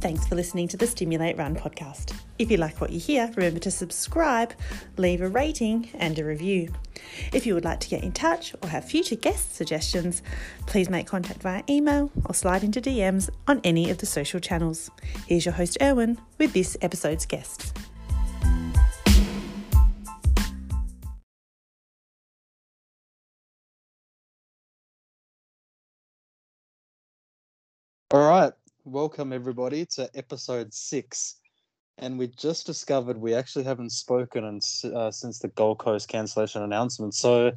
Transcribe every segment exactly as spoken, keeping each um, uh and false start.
Thanks for listening to the Stimulate Run podcast. If you like what you hear, remember to subscribe, leave a rating and a review. If you would like to get in touch or have future guest suggestions, please make contact via email or slide into D Ms on any of the social channels. Here's your host, Erwin, with this episode's guest. All right, welcome everybody to episode six, and we just discovered we actually haven't spoken and, uh, since the Gold Coast cancellation announcement, so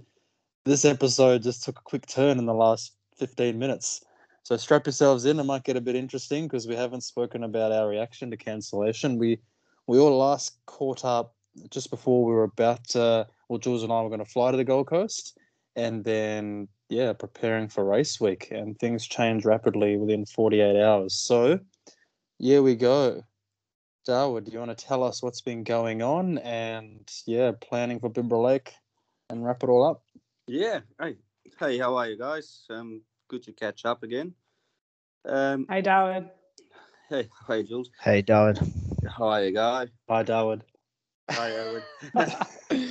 this episode just took a quick turn in the last fifteen minutes, so strap yourselves in. It might get a bit interesting because we haven't spoken about our reaction to cancellation. We we all last caught up just before we were about to, uh, well, Jules and I were going to fly to the Gold Coast, and then yeah, preparing for race week, and things change rapidly within forty-eight hours. So, here we go. Darwood, do you want to tell us what's been going on and, yeah, planning for Bibra Lake and wrap it all up? Yeah. Hey, hey, how are you guys? Um, good to catch up again. Um, hey, Darwood. Hey, hey, Jules. Hey, Darwood. How are you guys? Hi, Darwood. Hi, Darwood.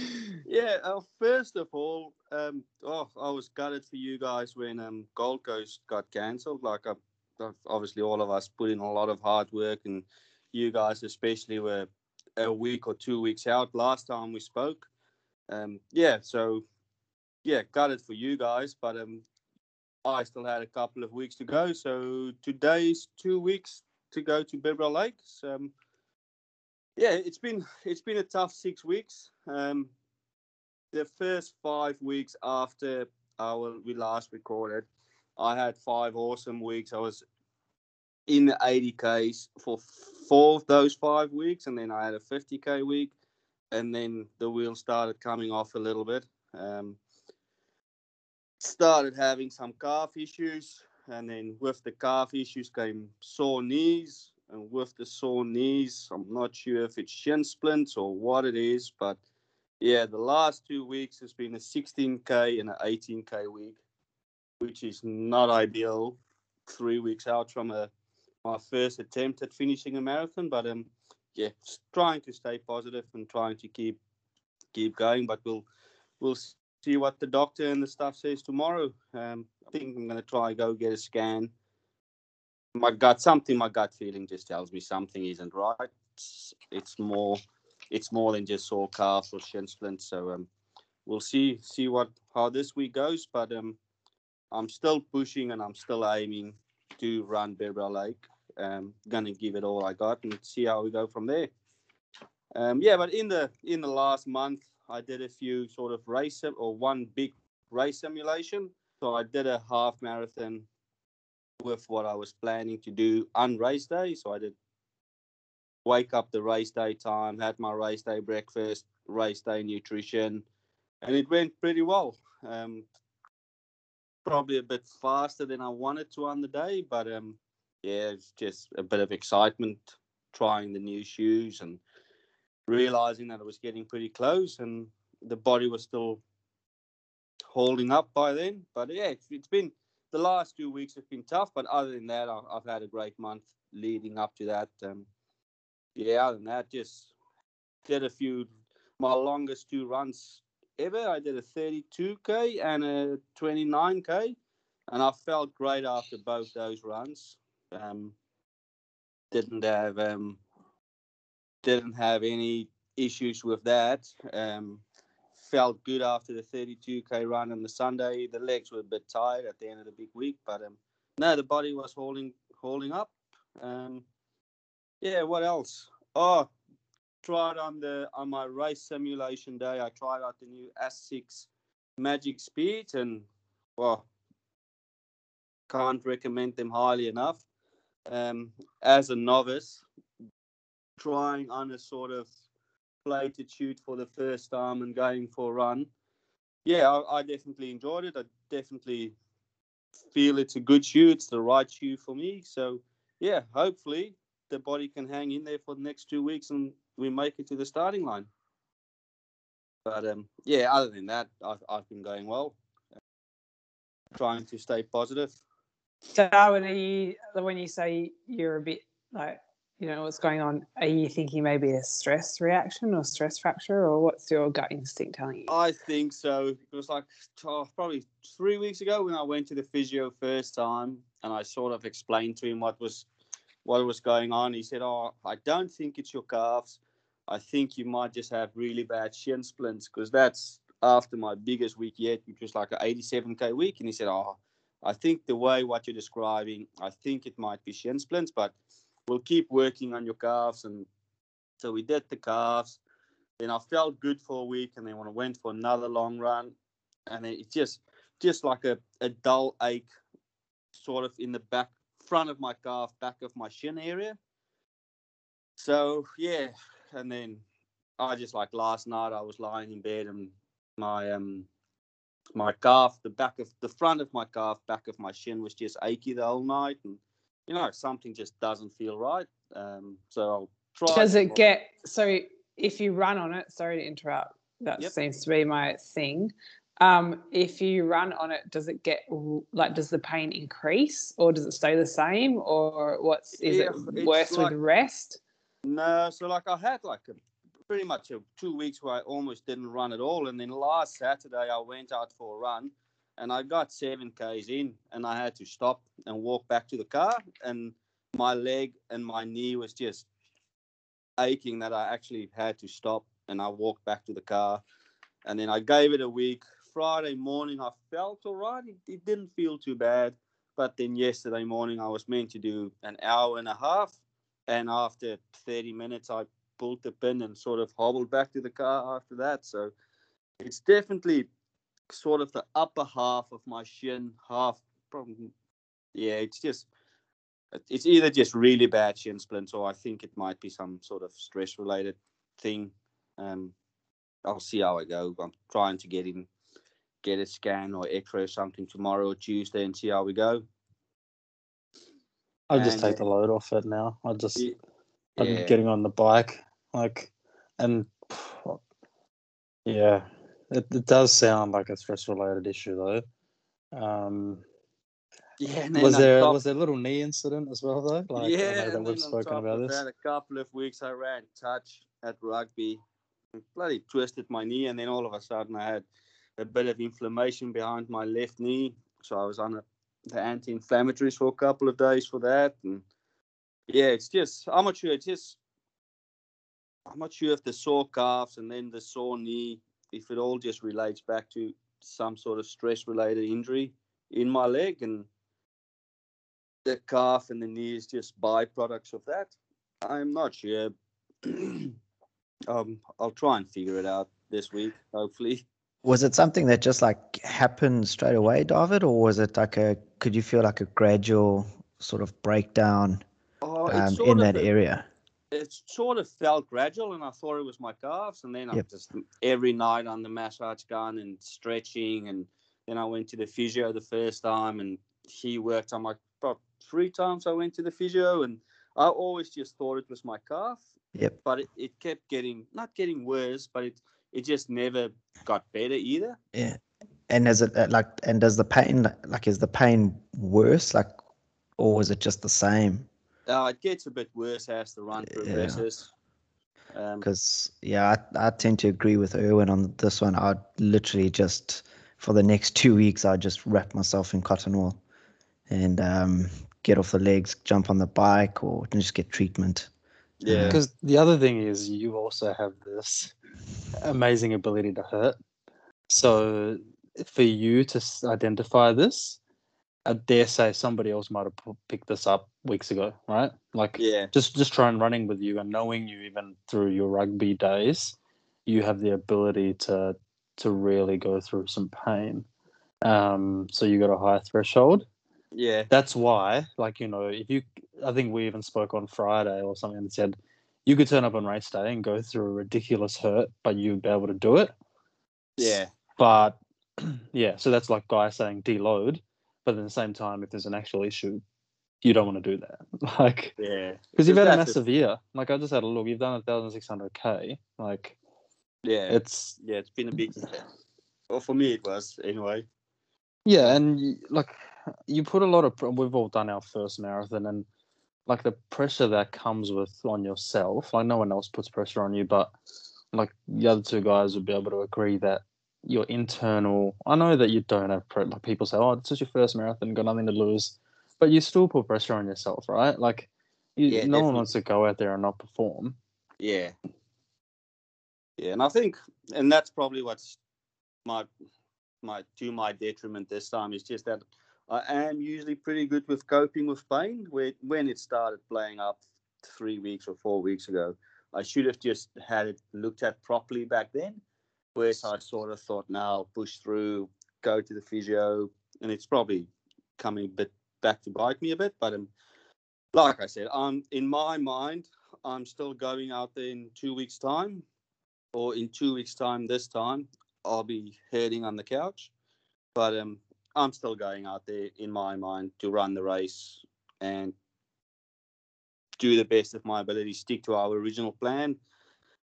Yeah, uh, first of all, um, oh, I was gutted for you guys when um, Gold Coast got cancelled. Like, uh, obviously, all of us put in a lot of hard work, and you guys especially were a week or two weeks out last time we spoke. Um, yeah, so, yeah, gutted for you guys, but um, I still had a couple of weeks to go. So today's two weeks to go to Bibra Lake. So, um, yeah, it's been it's been a tough six weeks. Um, The first five weeks after our we last recorded, I had five awesome weeks. I was in the eighty Ks for four of those five weeks, and then I had a fifty K week, and then the wheels started coming off a little bit. Um, started having some calf issues, and then with the calf issues came sore knees, and with the sore knees, I'm not sure if it's shin splints or what it is, but yeah, the last two weeks has been a sixteen K and an eighteen K week, which is not ideal. Three weeks out from a, my first attempt at finishing a marathon, but um, yeah, trying to stay positive and trying to keep keep going. But we'll we'll see what the doctor and the stuff says tomorrow. Um, I think I'm gonna try and go get a scan. My gut, something, my gut feeling just tells me something isn't right. It's, it's more. It's more than just sore calf or shin splints, so um, we'll see see what how this week goes. But um, I'm still pushing and I'm still aiming to run Bibra Lake. Um, gonna give it all I got and see how we go from there. Um, yeah, but in the in the last month, I did a few sort of race or one big race simulation. So I did a half marathon with what I was planning to do on race day. So I did. Wake up the race day time, had my race day breakfast, race day nutrition, and it went pretty well. Um, probably a bit faster than I wanted to on the day, but um, yeah, it's just a bit of excitement trying the new shoes and realizing that it was getting pretty close and the body was still holding up by then. But yeah, it's, it's been the last two weeks have been tough, but other than that, I've, I've had a great month leading up to that. Um, Yeah, other than that, just did a few, my longest two runs ever. I did a thirty-two K and a twenty-nine K, and I felt great after both those runs. Um, didn't have um, didn't have any issues with that. Um, felt good after the thirty-two K run on the Sunday. The legs were a bit tired at the end of the big week, but um, no, the body was holding holding up. Um, Yeah, what else? Oh, tried on the on my race simulation day. I tried out the new ASICS Magic Speed, and well, can't recommend them highly enough. Um, as a novice, trying on a sort of platitude for the first time and going for a run. Yeah, I, I definitely enjoyed it. I definitely feel it's a good shoe. It's the right shoe for me. So yeah, hopefully the body can hang in there for the next two weeks and we make it to the starting line. But um, yeah, other than that, I've, I've been going well, trying to stay positive. So when you, when you say you're a bit like, you know, what's going on? Are you thinking maybe a stress reaction or stress fracture, or what's your gut instinct telling you? I think so. It was like oh, probably three weeks ago when I went to the physio first time, and I sort of explained to him what was what was going on. He said, oh, I don't think it's your calves. I think you might just have really bad shin splints, because that's after my biggest week yet, which was like an eighty-seven K week. And he said, oh, I think the way what you're describing, I think it might be shin splints, but we'll keep working on your calves. And so we did the calves. Then I felt good for a week, and then when I went for another long run, and then it's just just like a, a dull ache sort of in the back front of my calf, back of my shin area. So, yeah. And then I just, like last night, I was lying in bed, and my um my calf, the back of the front of my calf, back of my shin was just achy the whole night. And you know, something just doesn't feel right. Um, so I'll try. Does it get, so if you run on it, sorry to interrupt, that yep. seems to be my thing. Um, if you run on it, does it get, like, does the pain increase, or does it stay the same, or what's, is yeah, it worse like, with rest? No, so like I had like a, pretty much a, two weeks where I almost didn't run at all. And then last Saturday I went out for a run, and I got seven Ks in, and I had to stop and walk back to the car. And my leg and my knee was just aching that I actually had to stop, and I walked back to the car. And then I gave it a week. Friday morning, I felt all right. It, it didn't feel too bad. But then yesterday morning, I was meant to do an hour and a half. And after thirty minutes, I pulled the pin and sort of hobbled back to the car after that. So it's definitely sort of the upper half of my shin, half probably, yeah, it's just, it's either just really bad shin splints, or I think it might be some sort of stress related thing. Um, I'll see how I go. I'm trying to get in, get a scan or x-ray or something tomorrow or Tuesday, and see how we go. I'll and, just take the load off it now. I just, yeah. I'm getting on the bike, like, and yeah. It, it does sound like a stress-related issue, though. Um, yeah, was there top, was there a little knee incident as well, though? Like, yeah, I know that and we've spoken about this. A couple of weeks I ran touch at rugby, and bloody twisted my knee, and then all of a sudden I had a bit of inflammation behind my left knee, so I was on a, the anti-inflammatories for a couple of days for that. And yeah, it's just I'm not sure. It's just I'm not sure if the sore calves and then the sore knee, if it all just relates back to some sort of stress-related injury in my leg, and the calf and the knee is just byproducts of that. I'm not sure. um, I'll try and figure it out this week, hopefully. Was it something that just like happened straight away, David, or was it like a, could you feel like a gradual sort of breakdown oh, um, in that a- area? It sort of felt gradual, and I thought it was my calves. And then yep. I'm just every night on the massage gun and stretching. And then I went to the physio the first time, and he worked on my, probably three times I went to the physio, and I always just thought it was my calf. Yep. But it, it kept getting, not getting worse, but it, it just never got better either. Yeah. And is it like, and does the pain, like, is the pain worse? Like, or is it just the same? Uh, it gets a bit worse as the run progresses. Because, yeah, um, yeah I, I tend to agree with Erwin on this one. I literally just, for the next two weeks, I just wrap myself in cotton wool and um, get off the legs, jump on the bike, or just get treatment. Yeah. Because the other thing is you also have this amazing ability to hurt. So for you to identify this, I dare say somebody else might have picked this up weeks ago, right? Like, yeah. just just trying running with you and knowing you even through your rugby days, you have the ability to to really go through some pain. Um, so you got a high threshold. Yeah, that's why. Like, you know, if you, I think we even spoke on Friday or something and said you could turn up on race day and go through a ridiculous hurt, but you'd be able to do it. Yeah, but yeah, so that's like Guy saying deload. But at the same time, if there's an actual issue, you don't want to do that. Like, yeah, because you've had a massive a... year. Like, I just had a look. You've done sixteen hundred K. Like, yeah, it's yeah, it's been a big. Well, for me, it was anyway. Yeah, and you, like you put a lot of. We've all done our first marathon, and like the pressure that comes with on yourself, like no one else puts pressure on you, but like the other two guys would be able to agree that your internal, I know that you don't have pre- like people say, oh, this is your first marathon, got nothing to lose, but you still put pressure on yourself, right? Like you, yeah, no definitely. One wants to go out there and not perform. Yeah. Yeah. And I think, and that's probably what's my, my, to my detriment this time is just that I am usually pretty good with coping with pain. Where, when it started playing up three weeks or four weeks ago, I should have just had it looked at properly back then. Whereas I sort of thought, now I'll push through, go to the physio, and it's probably coming a bit back to bite me a bit. But um, like I said, I'm in my mind, I'm still going out there in two weeks' time, or in two weeks' time this time, I'll be hurting on the couch. But um, I'm still going out there in my mind to run the race and do the best of my ability, stick to our original plan.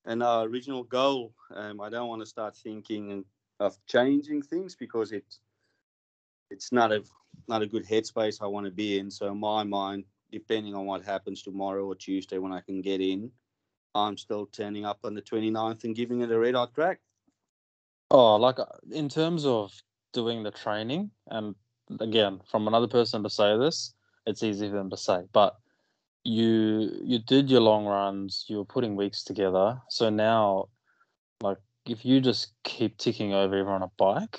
And our original goal, um, I don't want to start thinking of changing things because it, it's not a not a good headspace I want to be in. So in my mind, depending on what happens tomorrow or Tuesday when I can get in, I'm still turning up on the twenty-ninth and giving it a red-hot crack. Oh, like in terms of doing the training, and again, from another person to say this, it's easy for them to say, but You you did your long runs, you were putting weeks together. So now, like, if you just keep ticking over everyone a bike,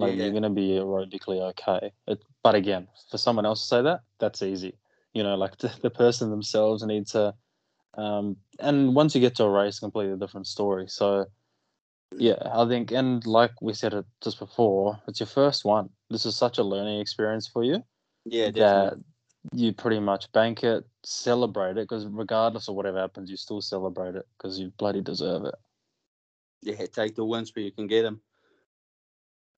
like yeah. you're going to be aerobically okay. It, but again, for someone else to say that, that's easy. You know, like the, the person themselves needs to, um, and once you get to a race, completely different story. So, yeah, I think, and like we said it just before, it's your first one. This is such a learning experience for you. Yeah, definitely. You pretty much bank it, celebrate it, because regardless of whatever happens, you still celebrate it because you bloody deserve it. Yeah, take the wins where you can get them.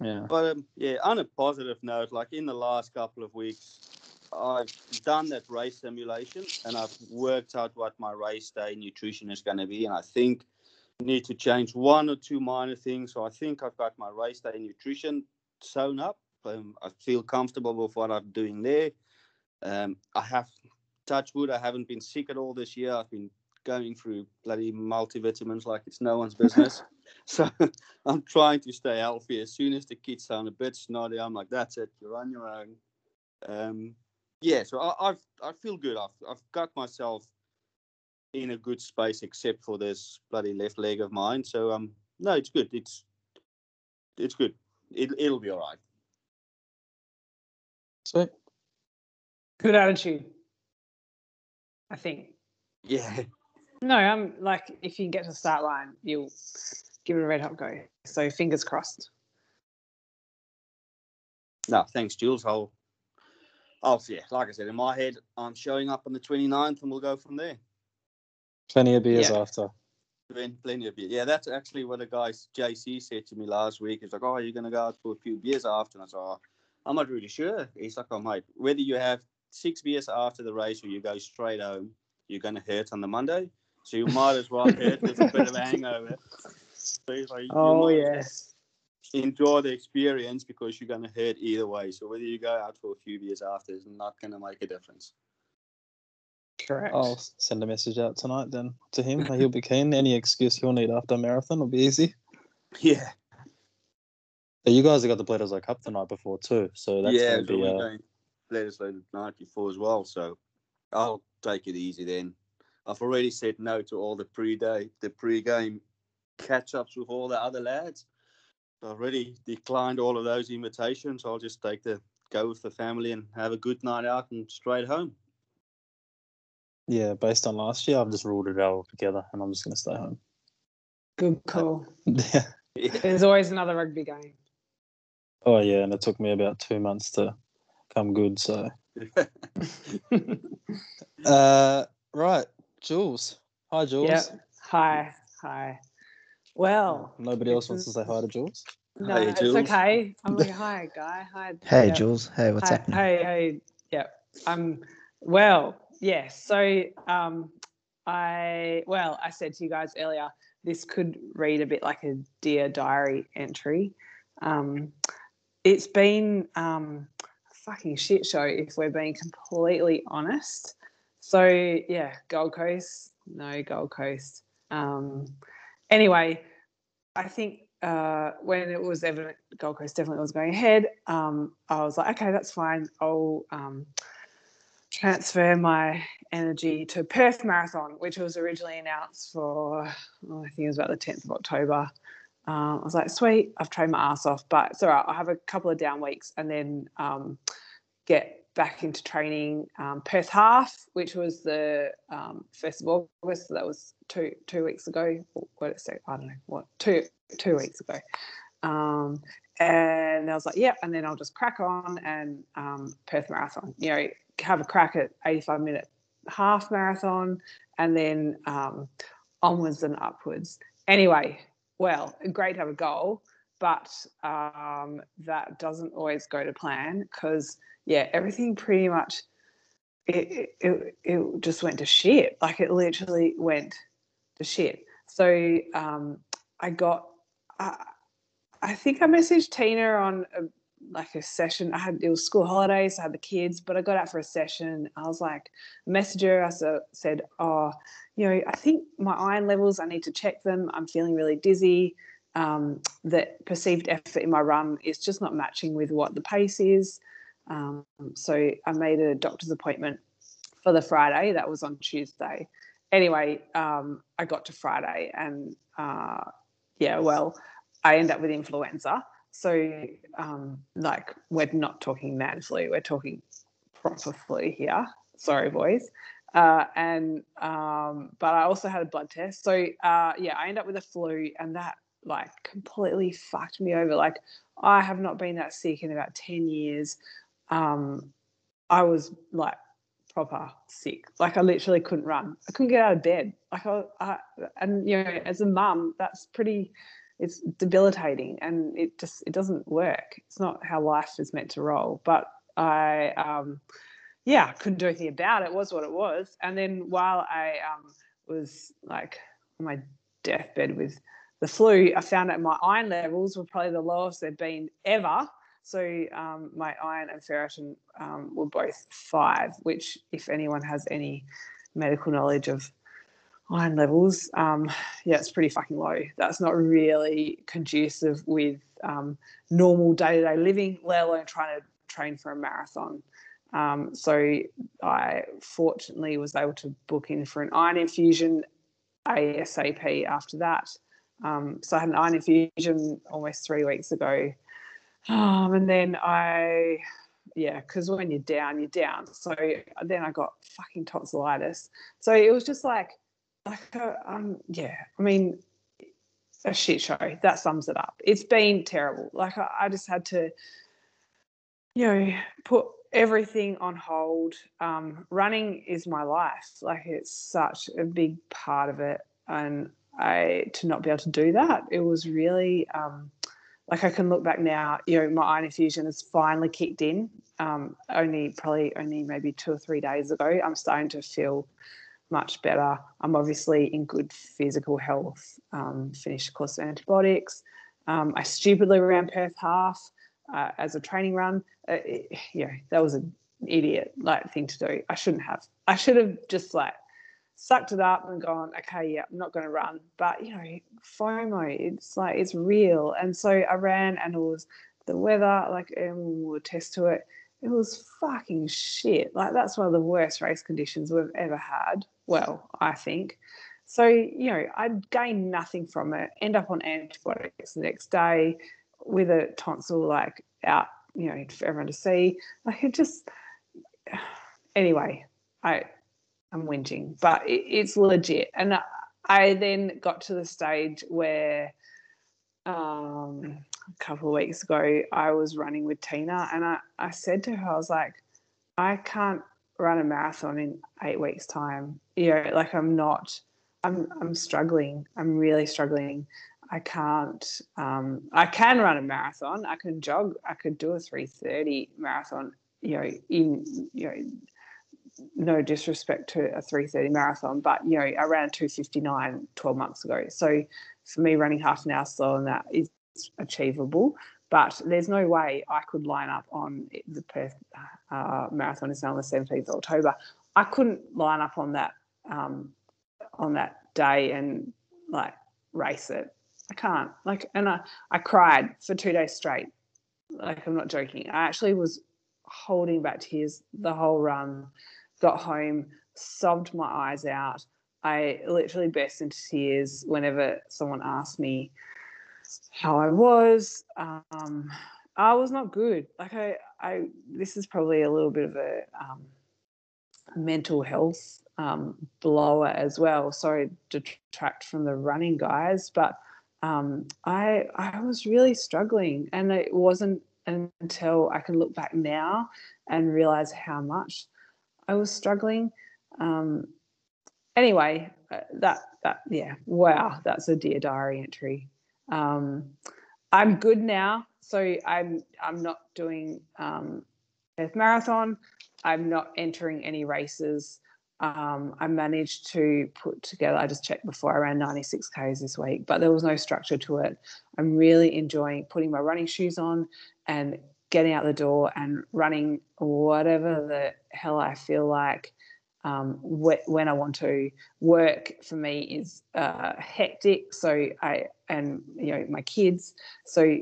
Yeah. But, um, yeah, on a positive note, like in the last couple of weeks, I've done that race simulation and I've worked out what my race day nutrition is going to be, and I think I need to change one or two minor things. So I think I've got my race day nutrition sewn up. Um, I feel comfortable with what I'm doing there. Um, I have, touch wood, I haven't been sick at all this year. I've been going through bloody multivitamins like it's no one's business. So I'm trying to stay healthy. As soon as the kids sound a bit snotty, I'm like, that's it, you're on your own. Um, yeah, so I I've, I feel good. I've, I've got myself in a good space except for this bloody left leg of mine. So, um, no, it's good. It's, it's good. It, it'll be all right. So. Good attitude, I think. Yeah. No, I'm like, if you can get to the start line, you'll give it a red hot go. So fingers crossed. No, thanks, Jules. I'll, I'll yeah, like I said, in my head, I'm showing up on the twenty-ninth and we'll go from there. Plenty of beers yeah. after. Plenty of beer. Yeah, that's actually what a guy, J C, said to me last week. He's like, oh, are you going to go out for a few beers after? And I said, oh, I'm not really sure. He's like, oh, mate, whether you have six beers after the race or you go straight home, you're going to hurt on the Monday, so you might as well hurt with a bit of a hangover. So he's like, oh yes, enjoy the experience because you're going to hurt either way, so whether you go out for a few beers after is not going to make a difference. Correct. I'll send a message out tonight then to him. He'll be keen. Any excuse he'll need after a marathon will be easy. Yeah. But you guys have got the Bledisloe Cup the night before too, so that's yeah, going to be a uh, Bledisloe ninety-four as well, so I'll take it easy then. I've already said no to all the pre-day, the pre-game catch-ups with all the other lads. I've already declined all of those invitations. I'll just take the go with the family and have a good night out and straight home. Yeah, based on last year, I've just ruled it out altogether, and I'm just going to stay home. Good call. Yeah. There's always another rugby game. Oh yeah, and it took me about two months to. I'm good, so. uh, right, Jules. Hi, Jules. Yep. Hi, hi. Well. Uh, nobody else wants to say hi to Jules. No, hey, Jules. It's okay. I'm like, hi, guy. Hi. Hey, yep. Jules. Hey, what's hi, happening? Hey, hey. Yep. Um. Well, yes. Yeah, so, um, I well, I said to you guys earlier, this could read a bit like a Dear Diary entry. Um, it's been um. Fucking shit show if we're being completely honest. So yeah, Gold Coast, no Gold Coast. Um, anyway, I think uh, when it was evident Gold Coast definitely was going ahead, um, I was like, okay, that's fine. I'll um, transfer my energy to Perth Marathon, which was originally announced for, oh, I think it was about the tenth of October. Um, I was like, sweet, I've trained my ass off, but it's all right. I'll have a couple of down weeks and then um, get back into training um, Perth Half, which was the um, first of August. So that was two two weeks ago. What it said, I don't know what two two weeks ago. Um, and I was like, yeah, and then I'll just crack on and um, Perth Marathon. You know, have a crack at eighty-five minute half marathon, and then um, onwards and upwards. Anyway. Well, great to have a goal, but um, that doesn't always go to plan because, yeah, everything pretty much, it, it it just went to shit. Like, it literally went to shit. So um, I got, uh, I think I messaged Tina on, a, like, a session. I had, it was school holidays, so I had the kids, but I got out for a session. I was like, messaged her, I so, said, oh, you know, I think my iron levels, I need to check them. I'm feeling really dizzy. Um, the perceived effort in my run is just not matching with what the pace is. Um, so I made a doctor's appointment for the Friday. That was on Tuesday. Anyway, um, I got to Friday and, uh, yeah, well, I end up with influenza. So, um, like, we're not talking man flu. We're talking proper flu here. Sorry, boys. Uh, and um, but I also had a blood test, so uh, yeah, I ended up with a flu, and that like completely fucked me over. Like, I have not been that sick in about ten years. Um, I was like proper sick. Like, I literally couldn't run. I couldn't get out of bed. Like, I, I and you know, as a mum, that's pretty. It's debilitating, and it just it doesn't work. It's not how life is meant to roll. But I. Um, Yeah, I couldn't do anything about it. It was what it was. And then while I um, was like on my deathbed with the flu, I found out my iron levels were probably the lowest they'd been ever. So um, my iron and ferritin um, were both five, which if anyone has any medical knowledge of iron levels, um, yeah, it's pretty fucking low. That's not really conducive with um, normal day-to-day living, let alone trying to train for a marathon. Um, so I fortunately was able to book in for an iron infusion ASAP after that. Um, so I had an iron infusion almost three weeks ago. Um, and then I, yeah, because when you're down, you're down. So then I got fucking tonsillitis. So it was just like, like a, um, yeah, I mean, a shit show. That sums it up. It's been terrible. Like I, I just had to, you know, put everything on hold. Um, running is my life. Like, it's such a big part of it, and I to not be able to do that, it was really um, like I can look back now. You know, my iron infusion has finally kicked in. Um, only probably only maybe two or three days ago. I'm starting to feel much better. I'm obviously in good physical health. Um, finished a course of antibiotics. Um, I stupidly ran Perth Half. Uh, as a training run, uh, it, you know, that was an idiot like thing to do. I shouldn't have. I should have just like sucked it up and gone, okay, yeah, I'm not going to run. But you know, FOMO, it's like it's real. And so I ran, and it was the weather. Like, everyone will attest to it. It was fucking shit. Like, that's one of the worst race conditions we've ever had. Well, I think. So you know, I gained nothing from it. End up on antibiotics the next day. With a tonsil like out, you know, for everyone to see. Like, it just, anyway, I, I'm whinging, but it, it's legit. And I, I then got to the stage where um, a couple of weeks ago I was running with Tina, and I, I said to her, I was like, I can't run a marathon in eight weeks' time. You know, like, I'm not, I'm, I'm struggling. I'm really struggling. I can't, um, I can run a marathon. I can jog. I could do a three thirty marathon, you know, in, you know, no disrespect to a three thirty marathon, but, you know, I ran two fifty-nine twelve months ago. So for me, running half an hour slower than that is achievable. But there's no way I could line up on the Perth uh, Marathon is on the seventeenth of October. I couldn't line up on that um, on that day and like race it. I can't. Like, and I, I cried for two days straight. Like, I'm not joking. I actually was holding back tears the whole run. Got home, sobbed my eyes out. I literally burst into tears whenever someone asked me how I was. Um, I was not good. Like I, I, this is probably a little bit of a um, mental health um, blower as well. Sorry to detract from the running guys, but um, I, I was really struggling, and it wasn't until I can look back now and realize how much I was struggling. Um, anyway, that that yeah, wow, that's a dear diary entry. Um, I'm good now, so I'm I'm not doing um, Perth Marathon. I'm not entering any races. Um, I managed to put together. I just checked before I ran ninety-six kays this week, but there was no structure to it. I'm really enjoying putting my running shoes on and getting out the door and running whatever the hell I feel like um, wh- when I want to. Work for me is uh, hectic, so I and you know my kids. So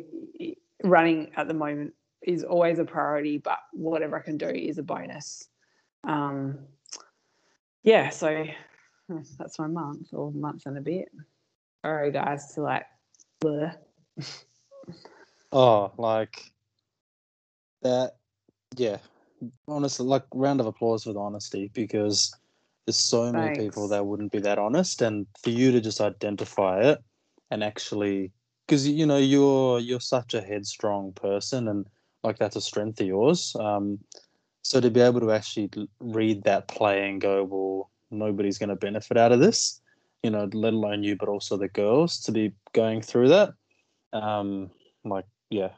running at the moment is always a priority, but whatever I can do is a bonus. Um, yeah, so that's my month or month and a bit. All right, guys, to like, bleh. oh, like. That, yeah, honestly, like, round of applause for the honesty, because there's so many Thanks. people that wouldn't be that honest, and for you to just identify it and actually, because you know you're you're such a headstrong person, and like that's a strength of yours. Um, so to be able to actually read that play and go, well, nobody's going to benefit out of this, you know, let alone you, but also the girls to be going through that, um, like yeah.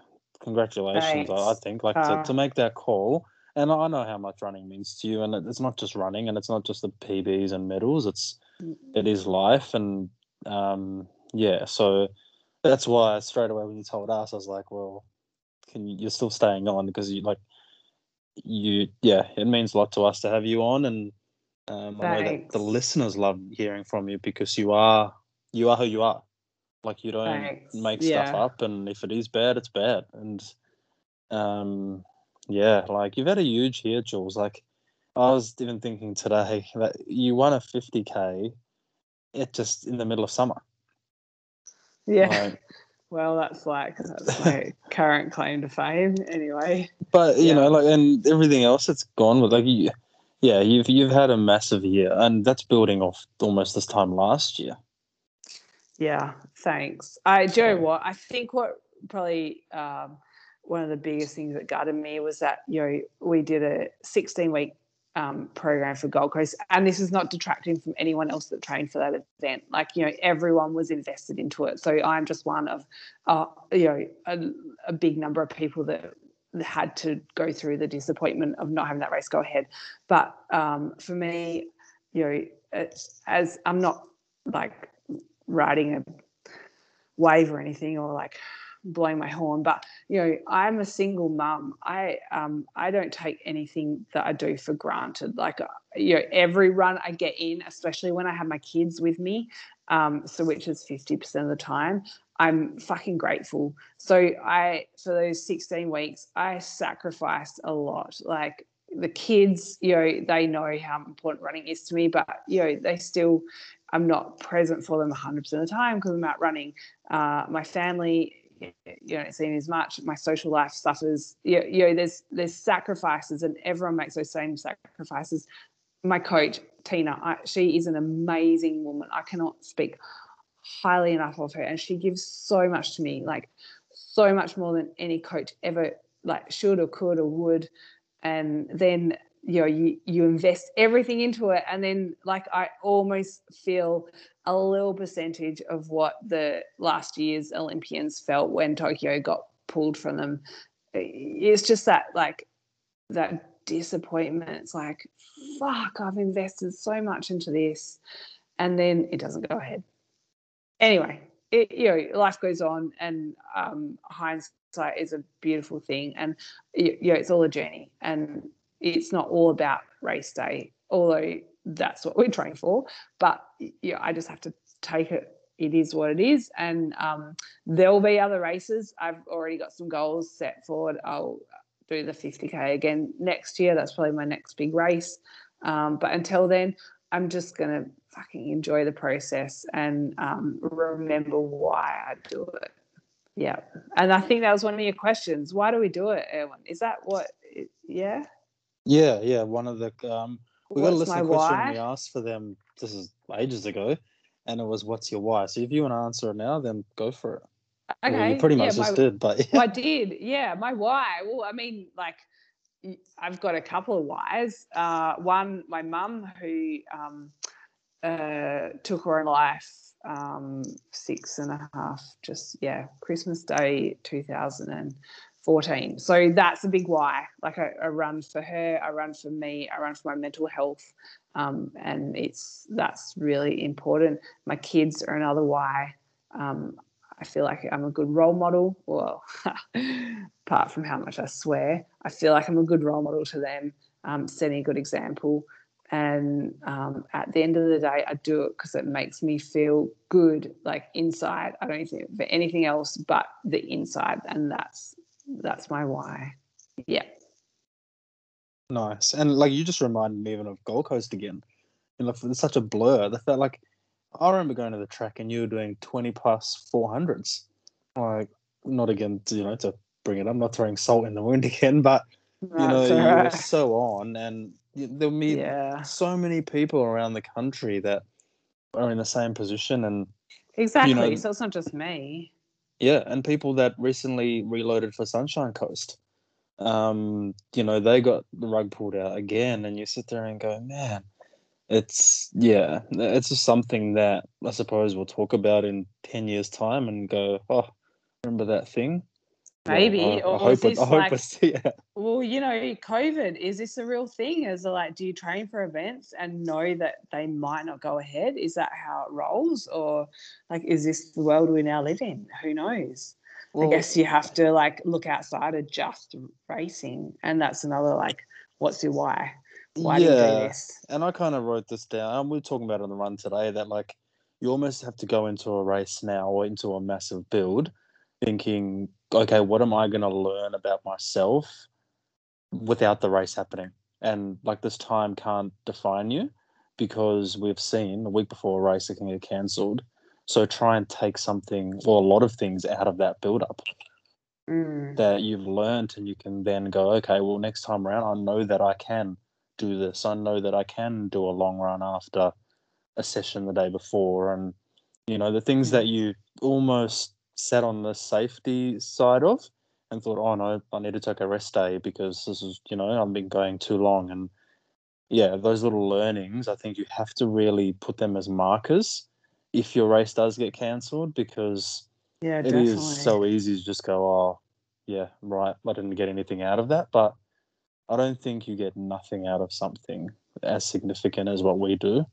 Congratulations, I, I think, like uh, to, to make that call. And I know how much running means to you, and it, it's not just running, and it's not just the P Bs and medals. It's it is life, and um, yeah. So that's why straight away when you told us, I was like, well, can you, you're still staying on, because you like you, yeah, it means a lot to us to have you on, and um, I know that the listeners love hearing from you, because you are you are who you are. Like, you don't Thanks. make stuff yeah. up, and if it is bad, it's bad. And, um, yeah, like, you've had a huge year, Jules. Like, I was even thinking today that you won a fifty K it just in the middle of summer. Yeah. Like, well, that's, like, that's my current claim to fame anyway. But, you yeah. know, like, and everything else that's gone with, like, you, yeah, you've you've had a massive year, and that's building off almost this time last year. Yeah, thanks. I do you know what I think. What probably um, one of the biggest things that gutted me was that you know we did a sixteen week um, program for Gold Coast, and this is not detracting from anyone else that trained for that event. Like you know, everyone was invested into it. So I'm just one of uh, you know a, a big number of people that had to go through the disappointment of not having that race go ahead. But um, for me, you know, it's, as I'm not like. riding a wave or anything or like blowing my horn, but you know I'm a single mum. I um I don't take anything that I do for granted. Like uh, you know every run I get in, especially when I have my kids with me, um so which is fifty percent of the time, I'm fucking grateful. So I for those sixteen weeks I sacrificed a lot. Like the kids, you know they know how important running is to me, but you know they still I'm not present for them one hundred percent of the time because I'm out running. Uh, my family, you don't see me as much. My social life suffers. You, you know, there's there's sacrifices, and everyone makes those same sacrifices. My coach, Tina, I, she is an amazing woman. I cannot speak highly enough of her, and she gives so much to me, like so much more than any coach ever like should or could or would. And then you know, you, you invest everything into it, and then like I almost feel a little percentage of what the last year's Olympians felt when Tokyo got pulled from them. It's just that like that disappointment. It's like, fuck, I've invested so much into this, and then it doesn't go ahead. Anyway, it, you know, life goes on, and um, hindsight like, is a beautiful thing. And, you know, it's all a journey, and it's not all about race day, although that's what we're trying for. But, you know, I just have to take it. It is what it is. And um, there'll be other races. I've already got some goals set forward. I'll do the fifty K again next year. That's probably my next big race. Um, but until then, I'm just going to fucking enjoy the process and um, remember why I do it. Yeah. And I think that was one of your questions. Why do we do it, Erwin? Is that what, yeah? Yeah, yeah. One of the, um, we got a listener question we asked for them, this is ages ago, and it was, what's your why? So if you want to answer it now, then go for it. Okay. Well, you pretty much yeah, my, just did, but. Yeah. Well, I did, yeah. My why. Well, I mean, like, I've got a couple of whys. Uh, one, my mum, who um, uh, took her own life um, six and a half, just, yeah, Christmas Day two thousand fourteen. So that's a big why. Like, I, I run for her, I run for me, I run for my mental health. Um, and it's that's really important. My kids are another why. Um, I feel like I'm a good role model. Well, apart from how much I swear, I feel like I'm a good role model to them, um, setting a good example. And um, at the end of the day, I do it because it makes me feel good, like inside. I don't think for anything else but the inside, and that's that's my why. Yeah. Nice. And like, you just reminded me even of Gold Coast again. And like, it's such a blur. That felt like, I remember going to the track and you were doing twenty plus four hundreds. Like, not again, you know, to bring it, I'm not throwing salt in the wound again, but right, you know, right. You were so on, and there were yeah. so many people around the country that are in the same position, and exactly. You know, so it's not just me. Yeah, and people that recently reloaded for Sunshine Coast. Um, you know, they got the rug pulled out again, and you sit there and go, man, it's, yeah, it's just something that I suppose we'll talk about in ten years' time and go, oh, remember that thing? Maybe. Yeah, I, or I hope, it, I hope like, it's, yeah. Well, you know, COVID, is this a real thing? Is it like, do you train for events and know that they might not go ahead? Is that how it rolls? Or like, is this the world we now live in? Who knows? Well, I guess you have to like look outside of just racing, and that's another like, what's your why? Why yeah. do you do this? And I kind of wrote this down. We were talking about it on the run today that like you almost have to go into a race now or into a massive build, thinking, okay, what am I going to learn about myself without the race happening? And like this time can't define you, because we've seen the week before a race it can get cancelled. So try and take something or a lot of things out of that build-up mm. that you've learned, and you can then go, okay, well, next time around I know that I can do this. I know that I can do a long run after a session the day before. And, you know, the things that you almost sat on the safety side of and thought, oh, no, I need to take a rest day because this is, you know, I've been going too long. And, yeah, those little learnings, I think you have to really put them as markers if your race does get cancelled, because yeah, it definitely. Is so easy to just go, oh, yeah, right, I didn't get anything out of that. But I don't think you get nothing out of something as significant as what we do.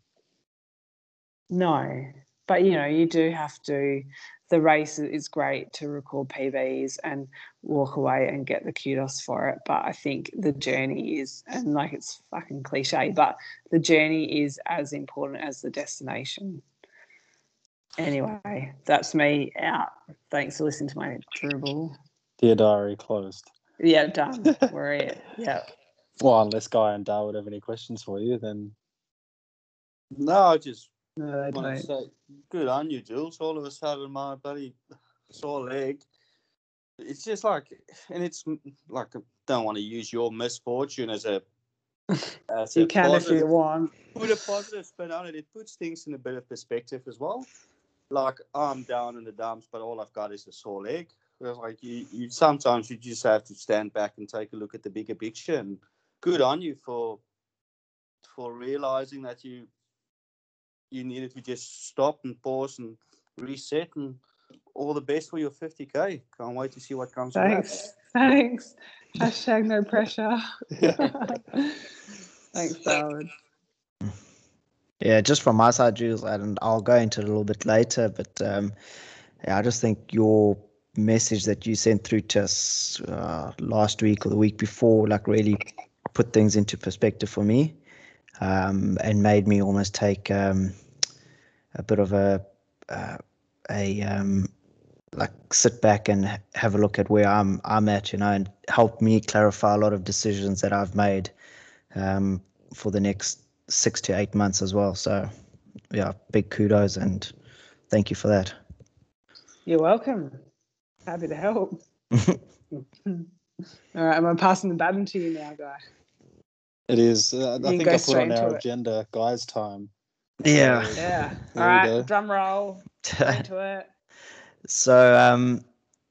No, but, you know, you do have to – the race is great to record P Bs and walk away and get the kudos for it, but I think the journey is – and, like, it's fucking cliche, but the journey is as important as the destination. Anyway, that's me out. Thanks for listening to my dribble. Dear diary closed. Yeah, done. We're it. Yeah. Well, unless Guy and Darwood have any questions for you, then. No, I just no, want to say good on you, Jules. All of a sudden, my bloody sore leg. It's just like, and it's like, I don't want to use your misfortune as a. As you a can positive, if you want. Put a positive spin on it. It puts things in a bit of perspective as well. Like, I'm down in the dumps, but all I've got is a sore leg. Like you, you sometimes you just have to stand back and take a look at the bigger picture. And good on you for for realizing that you you needed to just stop and pause and reset. And all the best for your fifty K. Can't wait to see what comes. Thanks. Back. Thanks. Hashtag no pressure. Thanks, Darwin. Yeah, just from my side, Jules, and I'll go into it a little bit later, but um, yeah, I just think your message that you sent through to us uh, last week or the week before, like, really put things into perspective for me, um, and made me almost take um, a bit of a uh, a um, like sit back and have a look at where I'm I'm at, you know, and help me clarify a lot of decisions that I've made um, for the next six to eight months as well. So, yeah, big kudos and thank you for that. You're welcome. Happy to help. All right, I'm passing the baton to you now, Guy. It is. Uh, I think I put on our agenda, Guy's time. Yeah. Yeah. All right, drum roll. Into it. So, um,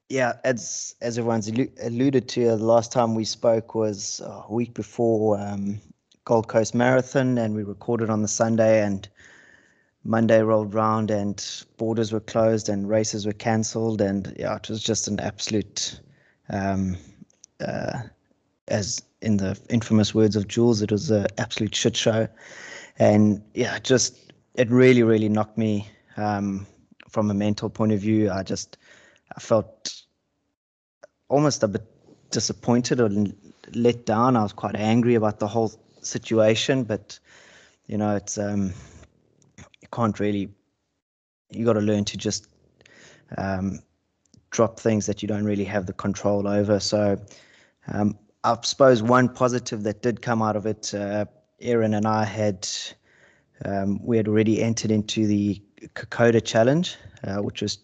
yeah, as as everyone's alluded to, the last time we spoke was a week before um, Gold Coast Marathon, and we recorded on the Sunday, and Monday rolled round, and borders were closed, and races were cancelled, and yeah, it was just an absolute. Um, uh, as in the infamous words of Jules, it was an absolute shit show. And yeah, just, it really, really knocked me um, from a mental point of view. I just, I felt almost a bit disappointed or let down. I was quite angry about the whole situation, but you know, it's, um, you can't really, you got to learn to just, um, drop things that you don't really have the control over. So um, I suppose one positive that did come out of it, uh, Erin and I had, um, we had already entered into the Kokoda Challenge, uh, which was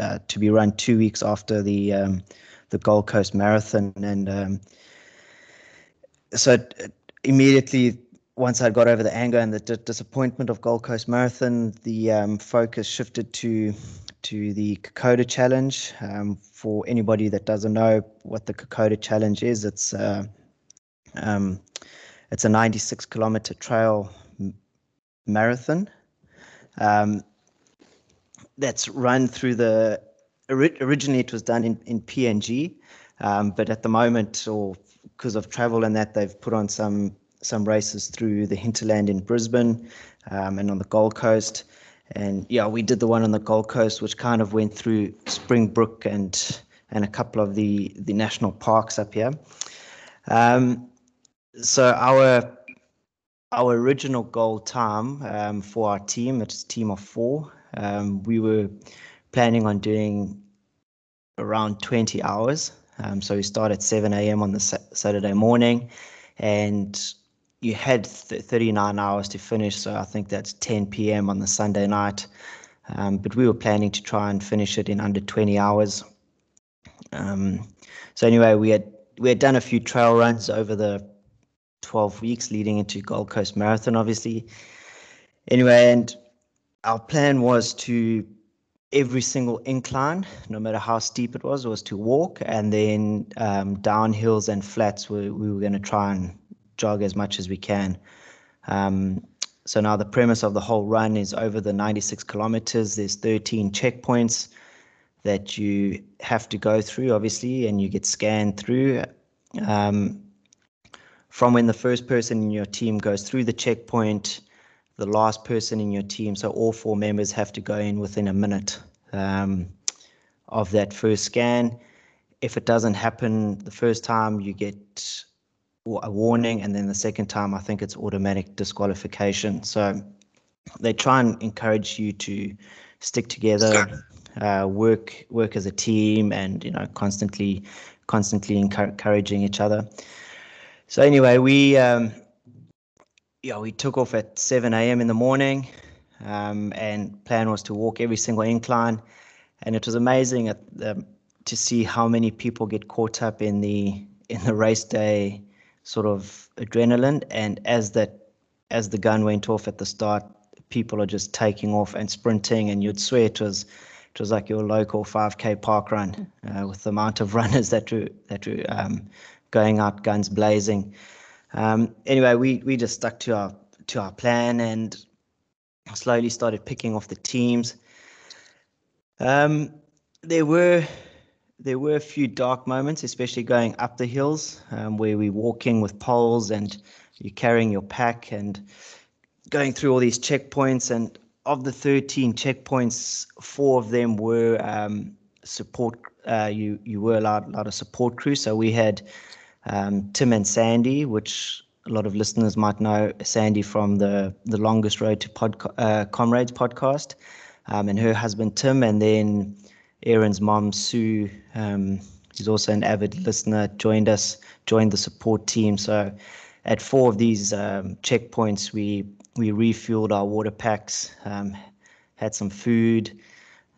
uh, to be run two weeks after the um, the Gold Coast Marathon. And um, so it, immediately once I got over the anger and the d- disappointment of Gold Coast Marathon, the um, focus shifted to to the Kokoda Challenge. Um, for anybody that doesn't know what the Kokoda Challenge is, it's uh, um, it's a ninety-six kilometer trail m- marathon um, that's run through the. Ori- originally, it was done in in P N G, um, but at the moment, or because of travel and that, they've put on some some races through the hinterland in Brisbane um, and on the Gold Coast. And yeah, we did the one on the Gold Coast, which kind of went through Springbrook and and a couple of the, the national parks up here. Um, so our our original goal time um, for our team, it's a team of four. Um, we were planning on doing around twenty hours. Um, so we start at seven a.m. on the sa- Saturday morning, and you had thirty-nine hours to finish, so I think that's ten p.m. on the Sunday night. Um, but we were planning to try and finish it in under twenty hours. Um, so anyway, we had we had done a few trail runs over the twelve weeks leading into Gold Coast Marathon, obviously. Anyway, and our plan was to every single incline, no matter how steep it was, was to walk, and then um, downhills and flats we, we were going to try and jog as much as we can. Um, so now the premise of the whole run is over the ninety-six kilometers, there's thirteen checkpoints that you have to go through, obviously, and you get scanned through. Um, from when the first person in your team goes through the checkpoint, the last person in your team, so all four members have to go in within a minute um, of that first scan. If it doesn't happen the first time, you get a warning, and then the second time I think it's automatic disqualification. So they try and encourage you to stick together, uh, work work as a team, and you know, constantly constantly encouraging each other. So anyway, we um, yeah we took off at seven a.m. in the morning, um, and plan was to walk every single incline, and it was amazing at the, to see how many people get caught up in the in the race day sort of adrenaline. And as that, as the gun went off at the start, people are just taking off and sprinting, and you'd swear it was, it was like your local five K park run uh, with the amount of runners that were that were um, going out guns blazing. Um, anyway, we we just stuck to our to our plan and slowly started picking off the teams. Um, there were. There were a few dark moments, especially going up the hills, um, where we were walking with poles and you're carrying your pack and going through all these checkpoints. And of the thirteen checkpoints, four of them were um, support uh, you you were allowed a lot of support crew. So we had um, Tim and Sandy, which a lot of listeners might know Sandy from the the Longest Road to podca- uh, Comrades podcast, um, and her husband Tim, and then Erin's mom Sue, um, who's also an avid listener, joined us, joined the support team. So at four of these um, checkpoints, we we refueled our water packs, um, had some food,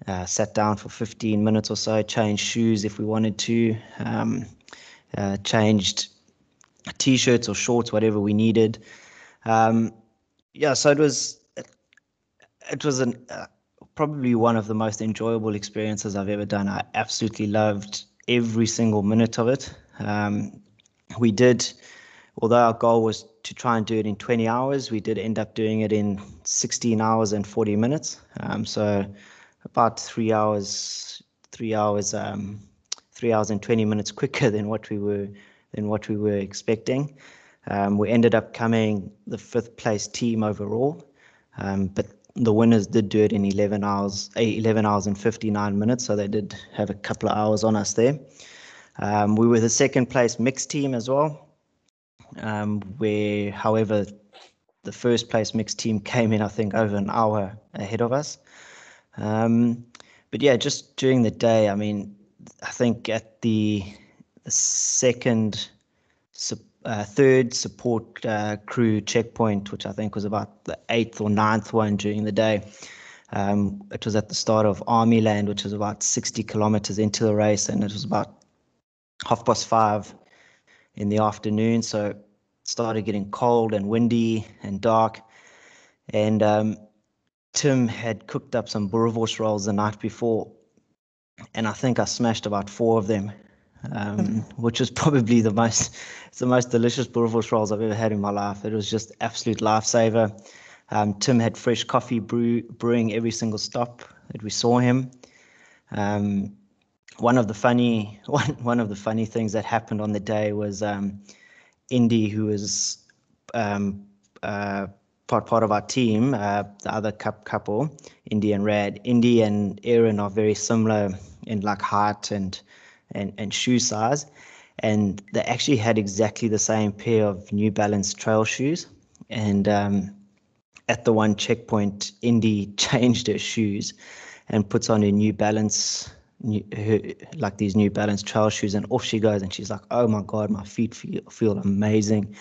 uh, sat down for fifteen minutes or so, changed shoes if we wanted to, um, uh, changed t-shirts or shorts, whatever we needed. Um, yeah, so it was it was an uh, probably one of the most enjoyable experiences I've ever done. I absolutely loved every single minute of it. Um, we did, although our goal was to try and do it in twenty hours, we did end up doing it in sixteen hours and forty minutes. Um, so about three hours, three hours, um, three hours and twenty minutes quicker than what we were than what we were expecting. Um, we ended up coming the fifth place team overall, um, but the winners did do it in eleven hours, eleven hours and fifty-nine minutes. So they did have a couple of hours on us there. Um, we were the second place mixed team as well, um, where, however, the first place mixed team came in, I think, over an hour ahead of us. Um, but yeah, just during the day, I mean, I think at the The second, uh, third support uh, crew checkpoint, which I think was about the eighth or ninth one during the day. Um, it was at the start of Army Land, which was about sixty kilometers into the race, and it was about half past five in the afternoon. So it started getting cold and windy and dark. And um, Tim had cooked up some boerewors rolls the night before, and I think I smashed about four of them. Um, which was probably the most, it's the most delicious boerewors rolls I've ever had in my life. It was just absolute lifesaver. Um, Tim had fresh coffee brew, brewing every single stop that we saw him. Um, one of the funny one one of the funny things that happened on the day was um, Indy, who was um, uh, part part of our team, uh, the other cup couple, Indy and Rad. Indy and Erin are very similar in like height and. And, and shoe size, and they actually had exactly the same pair of New Balance trail shoes. And um, at the one checkpoint, Indy changed her shoes and puts on her New Balance, new, her, like these New Balance trail shoes, and off she goes. And she's like, "Oh my God, my feet feel feel amazing!"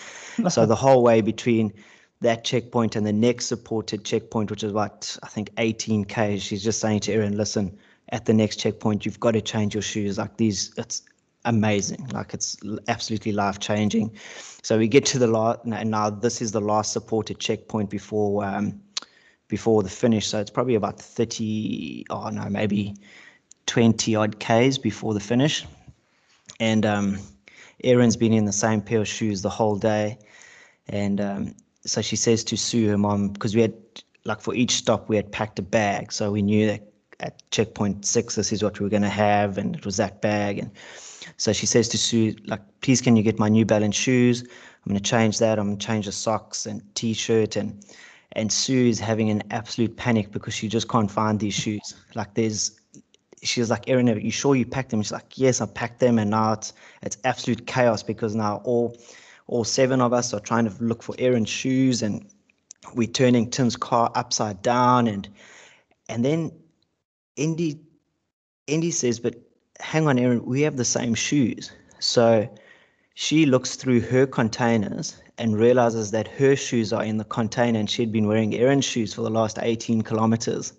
So the whole way between that checkpoint and the next supported checkpoint, which is about I think eighteen K, she's just saying to Erin, "Listen, at the next checkpoint, you've got to change your shoes. Like these, it's amazing. Like it's absolutely life changing." So we get to the last, and now this is the last supported checkpoint before um, before the finish. So it's probably about thirty, oh no, maybe twenty odd Ks before the finish. And um, Erin's been in the same pair of shoes the whole day. And um, so she says to Sue, her mom, because we had, like for each stop, we had packed a bag. So we knew that at checkpoint six, this is what we were going to have, and it was that bag. And so she says to Sue, like, "Please, can you get my New Balance shoes? I'm going to change that. I'm going to change the socks and t-shirt." And and Sue is having an absolute panic because she just can't find these shoes. Like there's, she's like, "Erin, are you sure you packed them?" She's like, "Yes, I packed them." And now it's, it's absolute chaos because now all, all seven of us are trying to look for Erin's shoes, and we're turning Tim's car upside down. And, and then Indy, Indy says, "But hang on, Erin, we have the same shoes." So she looks through her containers and realizes that her shoes are in the container, and she'd been wearing Erin's shoes for the last eighteen kilometers.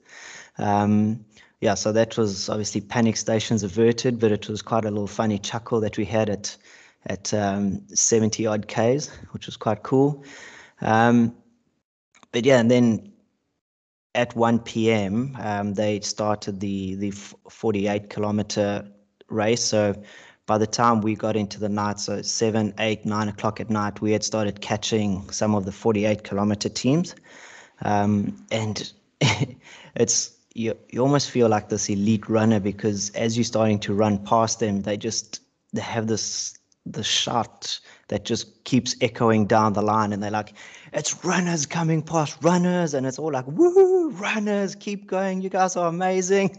Um, yeah, so that was obviously panic stations averted, but it was quite a little funny chuckle that we had at at um, seventy odd Ks, which was quite cool. Um, but yeah, and then at one p.m., um, they started the the forty-eight kilometer race. So by the time we got into the night, so seven, eight, nine o'clock at night, we had started catching some of the forty-eight kilometer teams, um, and it's you you almost feel like this elite runner because as you're starting to run past them, they just they have this the shout that just keeps echoing down the line, and they're like, it's runners coming past runners, and it's all like, woo, runners, keep going, you guys are amazing.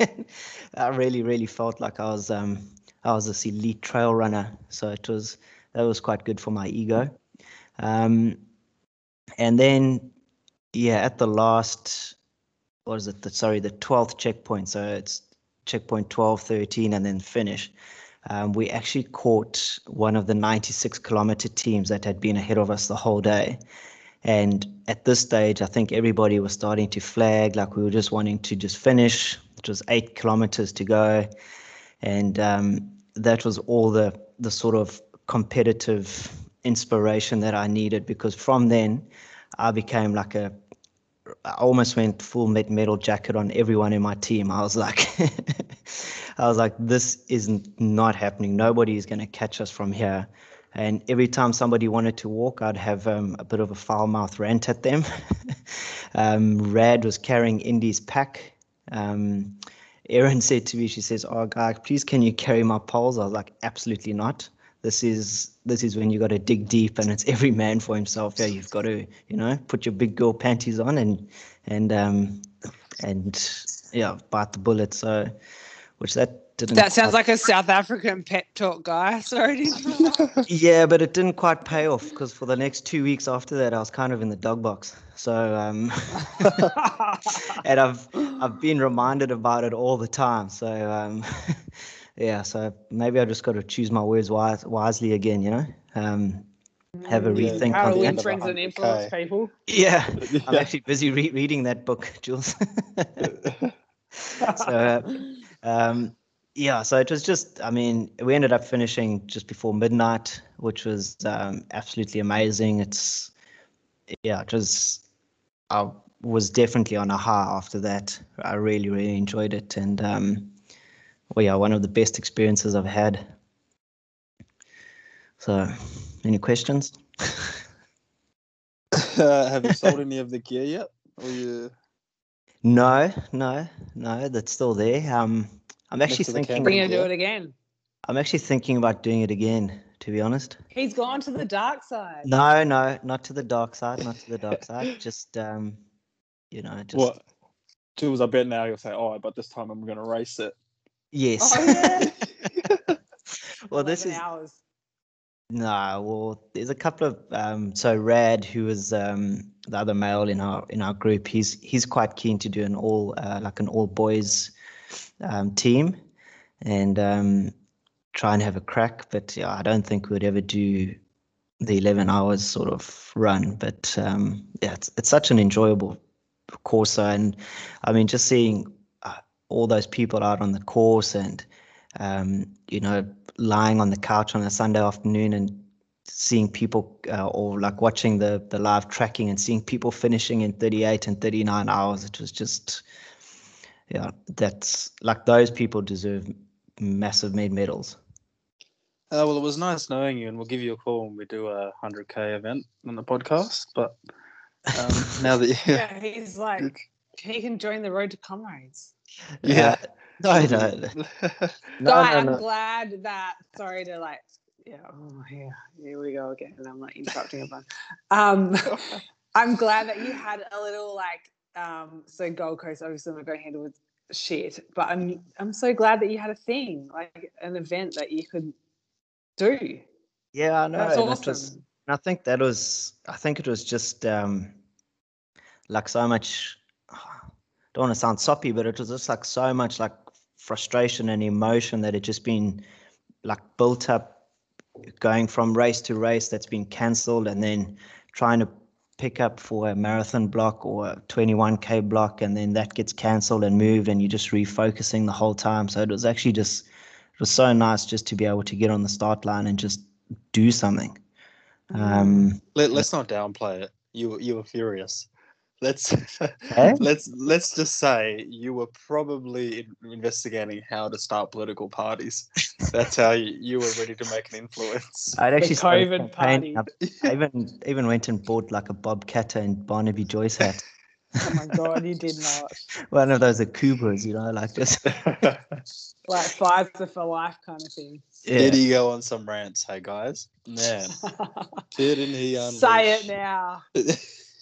I really, really felt like I was um I was this elite trail runner, so it was that was quite good for my ego. Um, and then, yeah, at the last, what is it? The, sorry, the twelfth checkpoint. So it's checkpoint twelve, thirteen, and then finish. Um, we actually caught one of the ninety-six kilometer teams that had been ahead of us the whole day. And at this stage, I think everybody was starting to flag, like we were just wanting to just finish. It was eight kilometers to go. And um, that was all the the sort of competitive inspiration that I needed, because from then I became like a, I almost went full metal jacket on everyone in my team. I was like, I was like, this isn't not happening. Nobody is going to catch us from here. And every time somebody wanted to walk, I'd have um, a bit of a foul mouth rant at them. um, Rad was carrying Indy's pack. Um, Erin said to me, she says, oh, guy, please, can you carry my poles? I was like, absolutely not. This is this is when you got to dig deep, and it's every man for himself. Yeah, you've got to, you know, put your big girl panties on and and um and yeah, bite the bullet. So, which that didn't. That sounds quite... like a South African pep talk, guy. Sorry. Yeah, but it didn't quite pay off, because for the next two weeks after that, I was kind of in the dog box. So, um, and I've I've been reminded about it all the time. So. Um, Yeah, so maybe I just got to choose my words wise, wisely again, you know, um, have a yeah. rethink. How to win friends and influence okay. people. Yeah, yeah, I'm actually busy re reading that book, Jules. So, um, yeah, so it was just, I mean, we ended up finishing just before midnight, which was um, absolutely amazing. It's, yeah, it was, I was definitely on a high after that. I really, really enjoyed it. And, um well, yeah, one of the best experiences I've had. So, any questions? uh, have you sold any of the gear yet? Or you... No, no, no. That's still there. Um, I'm actually thinking. We're gonna do it again. I'm actually thinking about doing it again, to be honest. He's gone to the dark side. No, no, not to the dark side. Not to the dark side. Just, um, you know, just. What? Jules, I bet now you'll say, "Oh, but this time I'm gonna race it." Yes. Oh, yeah. Well, this is hours. No, nah, well, there's a couple of um so Rad, who is um the other male in our in our group, he's he's quite keen to do an all uh, like an all boys um team and um try and have a crack, but yeah, I don't think we'd ever do the eleven hours sort of run, but um yeah, it's it's such an enjoyable course, and I mean just seeing all those people out on the course and, um, you know, lying on the couch on a Sunday afternoon and seeing people uh, or like watching the the live tracking and seeing people finishing in thirty-eight and thirty-nine hours. It was just, yeah, that's like those people deserve massive med medals. Uh, well, it was nice knowing you, and we'll give you a call when we do a one hundred K event on the podcast. But um, now that you... Yeah, he's like, he can join the road to comrades. Yeah, uh, no, no, no. no, I'm no, no. glad that. Sorry to like, yeah, oh, yeah, here we go again. I'm like interrupting everyone. Um, I'm glad that you had a little like. Um, so Gold Coast, obviously, I'm not going to handle with shit, but I'm I'm so glad that you had a thing like an event that you could do. Yeah, I know. That's awesome. It was, I think that was. I think it was just um, like so much. Don't want to sound soppy, but it was just like so much like frustration and emotion that had just been like built up going from race to race that's been cancelled, and then trying to pick up for a marathon block or a twenty-one K block, and then that gets cancelled and moved, and you're just refocusing the whole time. So it was actually just, it was so nice just to be able to get on the start line and just do something. Um, Let, let's not downplay it. You, you were furious. Let's okay. let's let's just say you were probably investigating how to start political parties. That's how you, you were ready to make an influence. I'd actually the COVID party. I, I even even went and bought like a Bob Catter and Barnaby Joyce hat. Oh my God, you did not. One of those Akubras, you know, like just like Pfizer for life kind of thing. Yeah. Did he go on some rants, hey guys? Man, didn't he? Unleash? Say it now.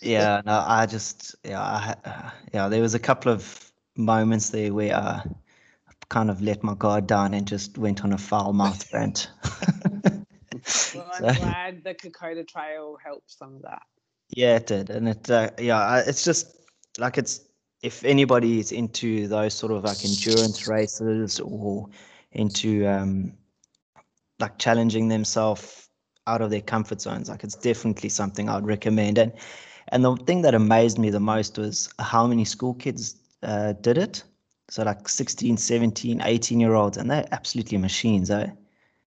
Yeah, no, I just, yeah, I, uh, yeah, there was a couple of moments there where I kind of let my guard down and just went on a foul mouth rant. Well, I'm so glad the Kokoda Trail helped some of that. Yeah, it did, and it, uh, yeah, it's just like it's if anybody is into those sort of like endurance races or into um, like challenging themselves out of their comfort zones, like it's definitely something I'd recommend. And and the thing that amazed me the most was how many school kids uh, did it. So like sixteen, seventeen, eighteen year olds, and they're absolutely machines, eh?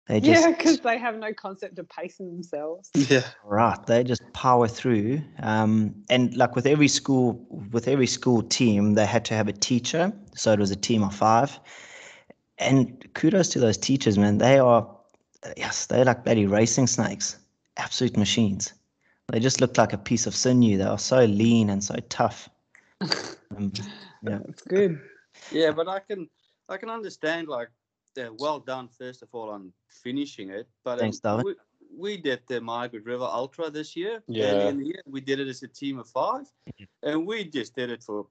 They just, yeah, because they have no concept of pacing themselves. Yeah, right. They just power through. Um, and like with every school, with every school team, they had to have a teacher. So it was a team of five. And kudos to those teachers, man. They are, yes, they're like bloody racing snakes, absolute machines. They just look like a piece of sinew. They are so lean and so tough. um, yeah, that's good. Yeah, but I can, I can understand like. Yeah, well done, first of all, on finishing it. But Thanks, um, we, we did the Margaret River Ultra this year. Yeah. Early in the year, we did it as a team of five. And we just did it for a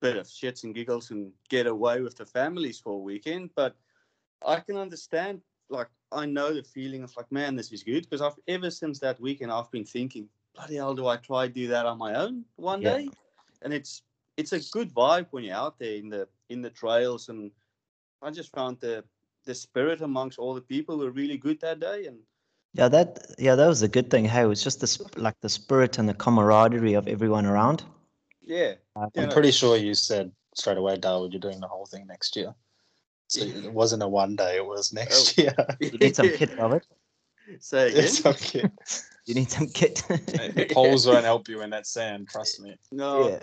bit of shits and giggles and get away with the families for a weekend. But I can understand, like, I know the feeling of, like, man, this is good. Because I've ever since that weekend, I've been thinking, bloody hell, do I try to do that on my own one yeah. day? And it's it's a good vibe when you're out there in the in the trails, and I just found the the spirit amongst all the people were really good that day, and yeah, that yeah, that was a good thing. Hey, it was just this like the spirit and the camaraderie of everyone around. Yeah, uh, I'm know. pretty sure you said straight away, Darwood, you're doing the whole thing next year. So yeah. It wasn't a one day; it was next oh. year. You need some kit, Darwood. Say again. Some kit. You need some kit. The poles won't help you in that sand. Trust me. No. Yeah.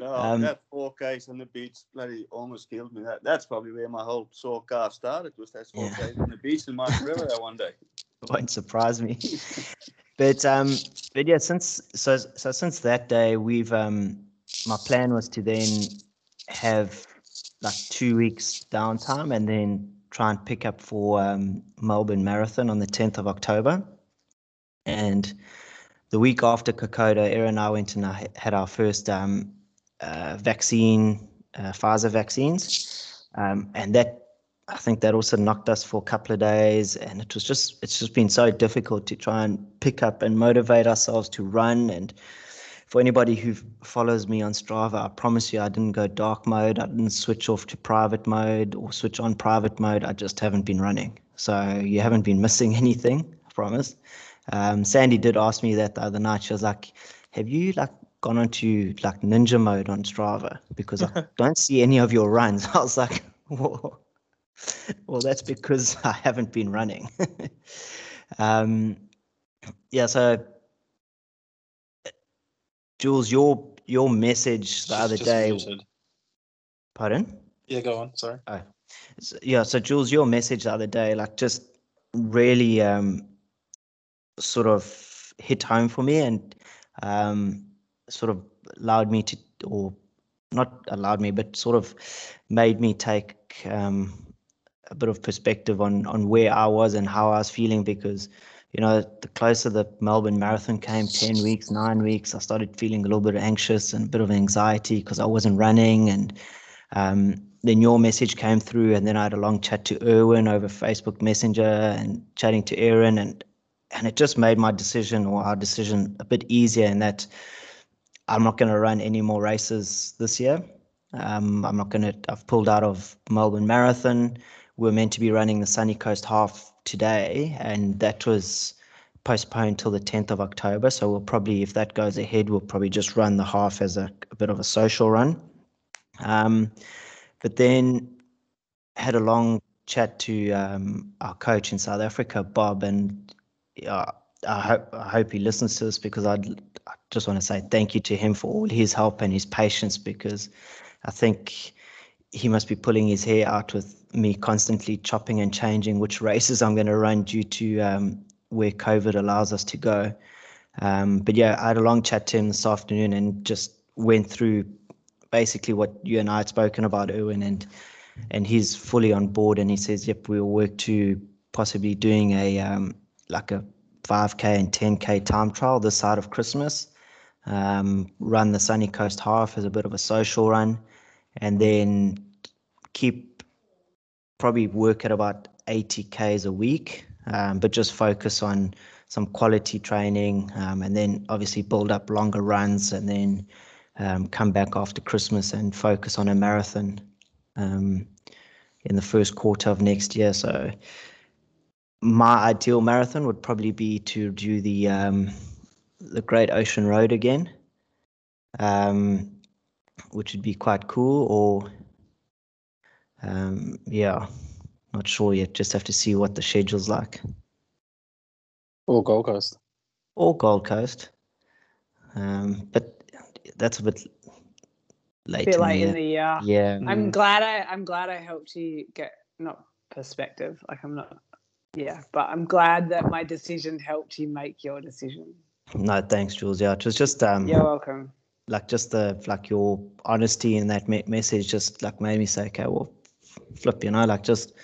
No, um, that four Ks on the beach bloody almost killed me. That That's probably where my whole sore calf started, was that four yeah. Ks on the beach in Margaret River that one day. Won't surprise me. But um, but yeah, since so so since that day, we've um, my plan was to then have like two weeks downtime and then try and pick up for um, Melbourne Marathon on the tenth of October, and the week after Kokoda, Erin and I went and I had our first um. Uh, vaccine, uh, Pfizer vaccines, um, and that I think that also knocked us for a couple of days. And it was just it's just been so difficult to try and pick up and motivate ourselves to run. And for anybody who follows me on Strava, I promise you, I didn't go dark mode. I didn't switch off to private mode or switch on private mode. I just haven't been running. So you haven't been missing anything, I promise. Um, Sandy did ask me that the other night. She was like, "Have you like?" gone onto like ninja mode on Strava, because I don't see any of your runs." I was like, whoa. Well, that's because I haven't been running. um, yeah. So Jules, your, your message the other Just day, muted. Pardon? Yeah, go on. Sorry. Oh. So, yeah. So Jules, your message the other day, like just really, um, sort of hit home for me, and, um, sort of allowed me to, or not allowed me, but sort of made me take um, a bit of perspective on on where I was and how I was feeling, because, you know, the closer the Melbourne Marathon came, ten weeks, nine weeks, I started feeling a little bit anxious and a bit of anxiety because I wasn't running. And um, then your message came through, and then I had a long chat to Erwin over Facebook Messenger and chatting to Erin, and, and it just made my decision or our decision a bit easier, in that I'm not going to run any more races this year. Um, I'm not going to, I've pulled out of Melbourne Marathon. We're meant to be running the Sunny Coast Half today, and that was postponed till the tenth of October. So we'll probably, if that goes ahead, we'll probably just run the half as a, a bit of a social run. Um, but then had a long chat to um, our coach in South Africa, Bob, and uh, I hope, I hope he listens to this, because I'd, I just want to say thank you to him for all his help and his patience, because I think he must be pulling his hair out with me constantly chopping and changing which races I'm going to run due to um, where COVID allows us to go. Um, but yeah, I had a long chat to him this afternoon, and just went through basically what you and I had spoken about, Erwin, and and he's fully on board, and he says, yep, we'll work to possibly doing a um, like a five K and ten K time trial this side of Christmas, um, run the Sunny Coast Half as a bit of a social run, and then keep probably work at about eighty Ks a week, um, but just focus on some quality training, um, and then obviously build up longer runs, and then um, come back after Christmas and focus on a marathon um, in the first quarter of next year. So my ideal marathon would probably be to do the um, the Great Ocean Road again, um, which would be quite cool. Or um, yeah, not sure yet. Just have to see what the schedule's like. Or Gold Coast. Or Gold Coast. Um, but that's a bit late. A bit late in the year. Yeah. I'm glad I I'm glad I helped you get not perspective. Like I'm not yeah, but I'm glad that my decision helped you make your decision. No, thanks, Jules. Yeah, it was just um You're welcome. Like just the like your honesty in that me- message just like made me say, okay, well flip, you know, like just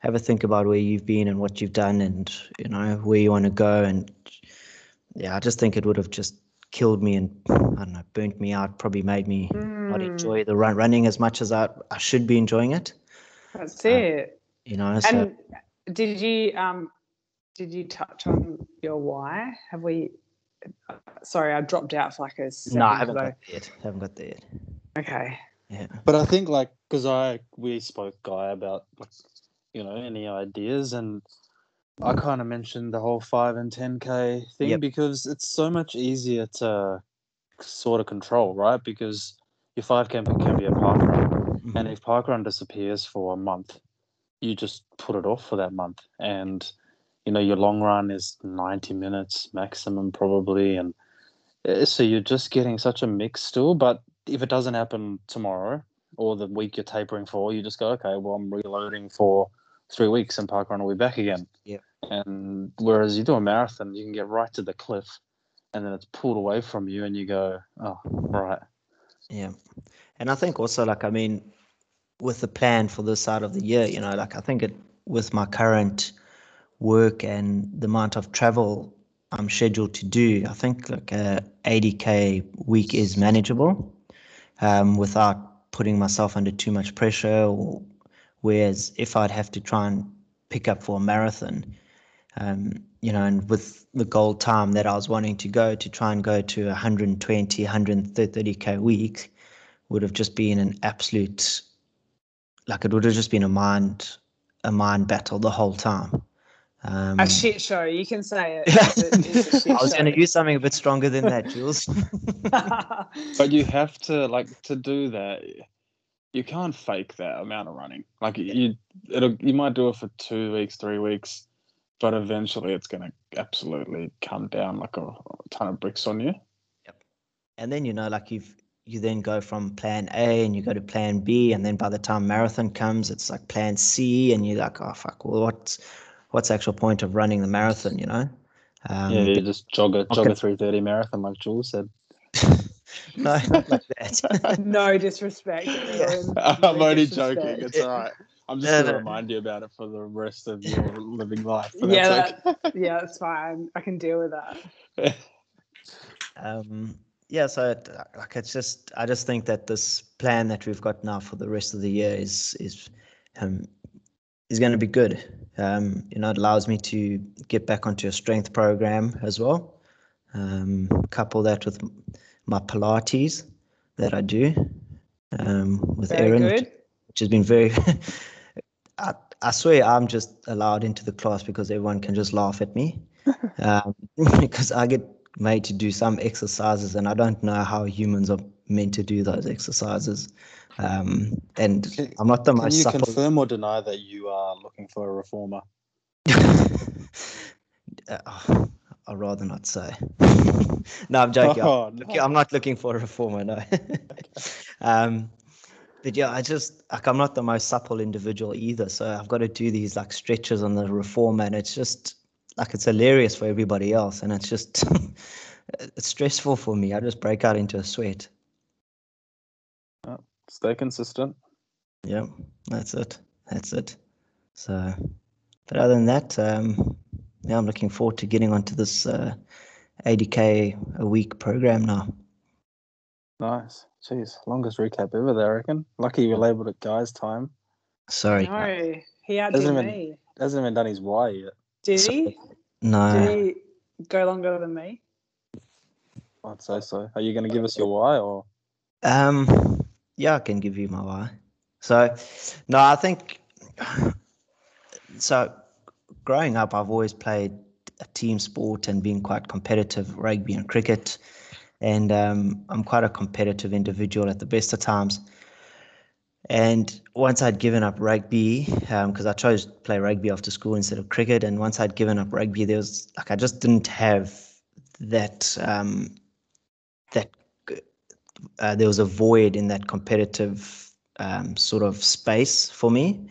have a think about where you've been and what you've done and, you know, where you want to go. And yeah, I just think it would have just killed me and, I don't know, burnt me out, probably made me mm. not enjoy the run, running as much as I, I should be enjoying it. That's uh, it. You know, so. And did you, um, did you touch on your why? Have we, sorry, I dropped out for like a second. No, I haven't though. got there yet. I haven't got there yet. Okay. Yeah. But I think like, because I, we spoke, Guy, about like, you know, any ideas, and I kind of mentioned the whole five and ten K thing, yep, because it's so much easier to sort of control, right? Because your five K can be a park run, mm-hmm, and if park run disappears for a month, you just put it off for that month, and you know your long run is ninety minutes maximum probably, and so you're just getting such a mix still. But if it doesn't happen tomorrow or the week you're tapering for, you just go, okay, well I'm reloading for three weeks and parkrun will be back again. Yeah. And whereas you do a marathon, you can get right to the cliff and then it's pulled away from you and you go, oh, right. Yeah. And I think also like, I mean, with the plan for this side of the year, you know, like I think it with my current work and the amount of travel I'm scheduled to do, I think like a eighty K week is manageable um, without putting myself under too much pressure. Or whereas if I'd have to try and pick up for a marathon, um, you know, and with the goal time that I was wanting to go to try and go to one twenty, one thirty K week would have just been an absolute, like it would have just been a mind, a mind battle the whole time. Um, a shit show, you can say it. It's a, it's a I was going to use something a bit stronger than that, Jules. But you have to, like, to do that. You can't fake that amount of running. Like you, it'll you might do it for two weeks, three weeks, but eventually it's going to absolutely come down like a, a ton of bricks on you. Yep. And then you know, like you've you then go from plan A and you go to plan B, and then by the time marathon comes, it's like plan C, and you're like, oh fuck, well what's what's the actual point of running the marathon? You know? Um, yeah, you just jog a jog a three thirty marathon, like Jules said. No, not like that. No disrespect. Yeah. I'm no only disrespect. joking. It's all right. I'm just no, going to no. remind you about it for the rest of your living life. Yeah, that's that, okay. Yeah, that's fine. I can deal with that. um, yeah, so it, like it's just, I just think that this plan that we've got now for the rest of the year is is um, is going to be good. Um, you know, it allows me to get back onto a strength program as well. Um, couple that with my Pilates that I do um, with Erin, which, which has been very, I, I swear I'm just allowed into the class because everyone can just laugh at me um, because I get made to do some exercises and I don't know how humans are meant to do those exercises. Um, and can, I'm not the most Can you supple. confirm or deny that you are looking for a reformer? uh, I'd rather not say. No, I'm joking. Oh, I'm, no. I'm not looking for a reformer, no. um, but yeah, I just, like, I'm not the most supple individual either. So I've got to do these like stretches on the reformer, and it's just like, it's hilarious for everybody else. And it's just, it's stressful for me. I just break out into a sweat. stay consistent. Yep, that's it. That's it. So, but other than that, um, yeah, I'm looking forward to getting onto this uh, eighty K a week program now. Nice. Jeez, longest recap ever there, I reckon. Lucky you labelled it guys' time. Sorry. No, he outdid hasn't me. Even, hasn't even done his why yet. Did so, he? No. Did he go longer than me? I'd say so. Are you going to give us your why or? Um, yeah, I can give you my why. So, no, I think, so growing up, I've always played a team sport and been quite competitive, rugby and cricket. And um, I'm quite a competitive individual at the best of times. And once I'd given up rugby, because um, I chose to play rugby after school instead of cricket. And once I'd given up rugby, there was like I just didn't have that um, that uh, there was a void in that competitive um, sort of space for me.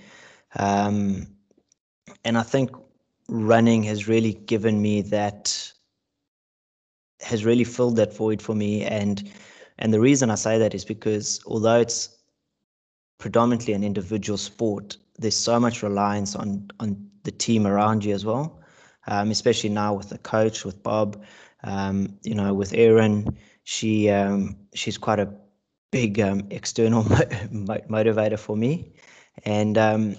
Um, and I think running has really given me that. Has really filled that void for me. And and the reason I say that is because although it's predominantly an individual sport, there's so much reliance on on the team around you as well, um, especially now with the coach, with Bob, um, you know, with Erin. She um, she's quite a big um, external mo motivator for me. And um,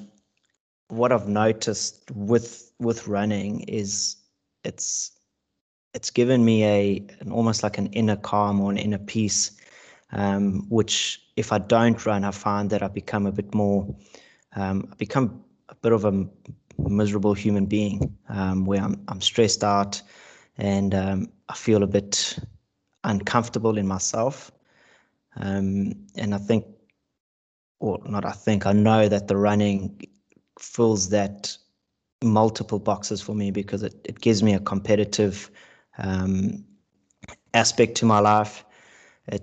what I've noticed with with running is it's it's given me a an, almost like an inner calm or an inner peace, um, which if I don't run, I find that I become a bit more, um, I become a bit of a miserable human being, um, where I'm I'm stressed out, and um, I feel a bit uncomfortable in myself, um, and I think, or not I think, I know that the running fills that multiple boxes for me because it it gives me a competitive Um, aspect to my life. It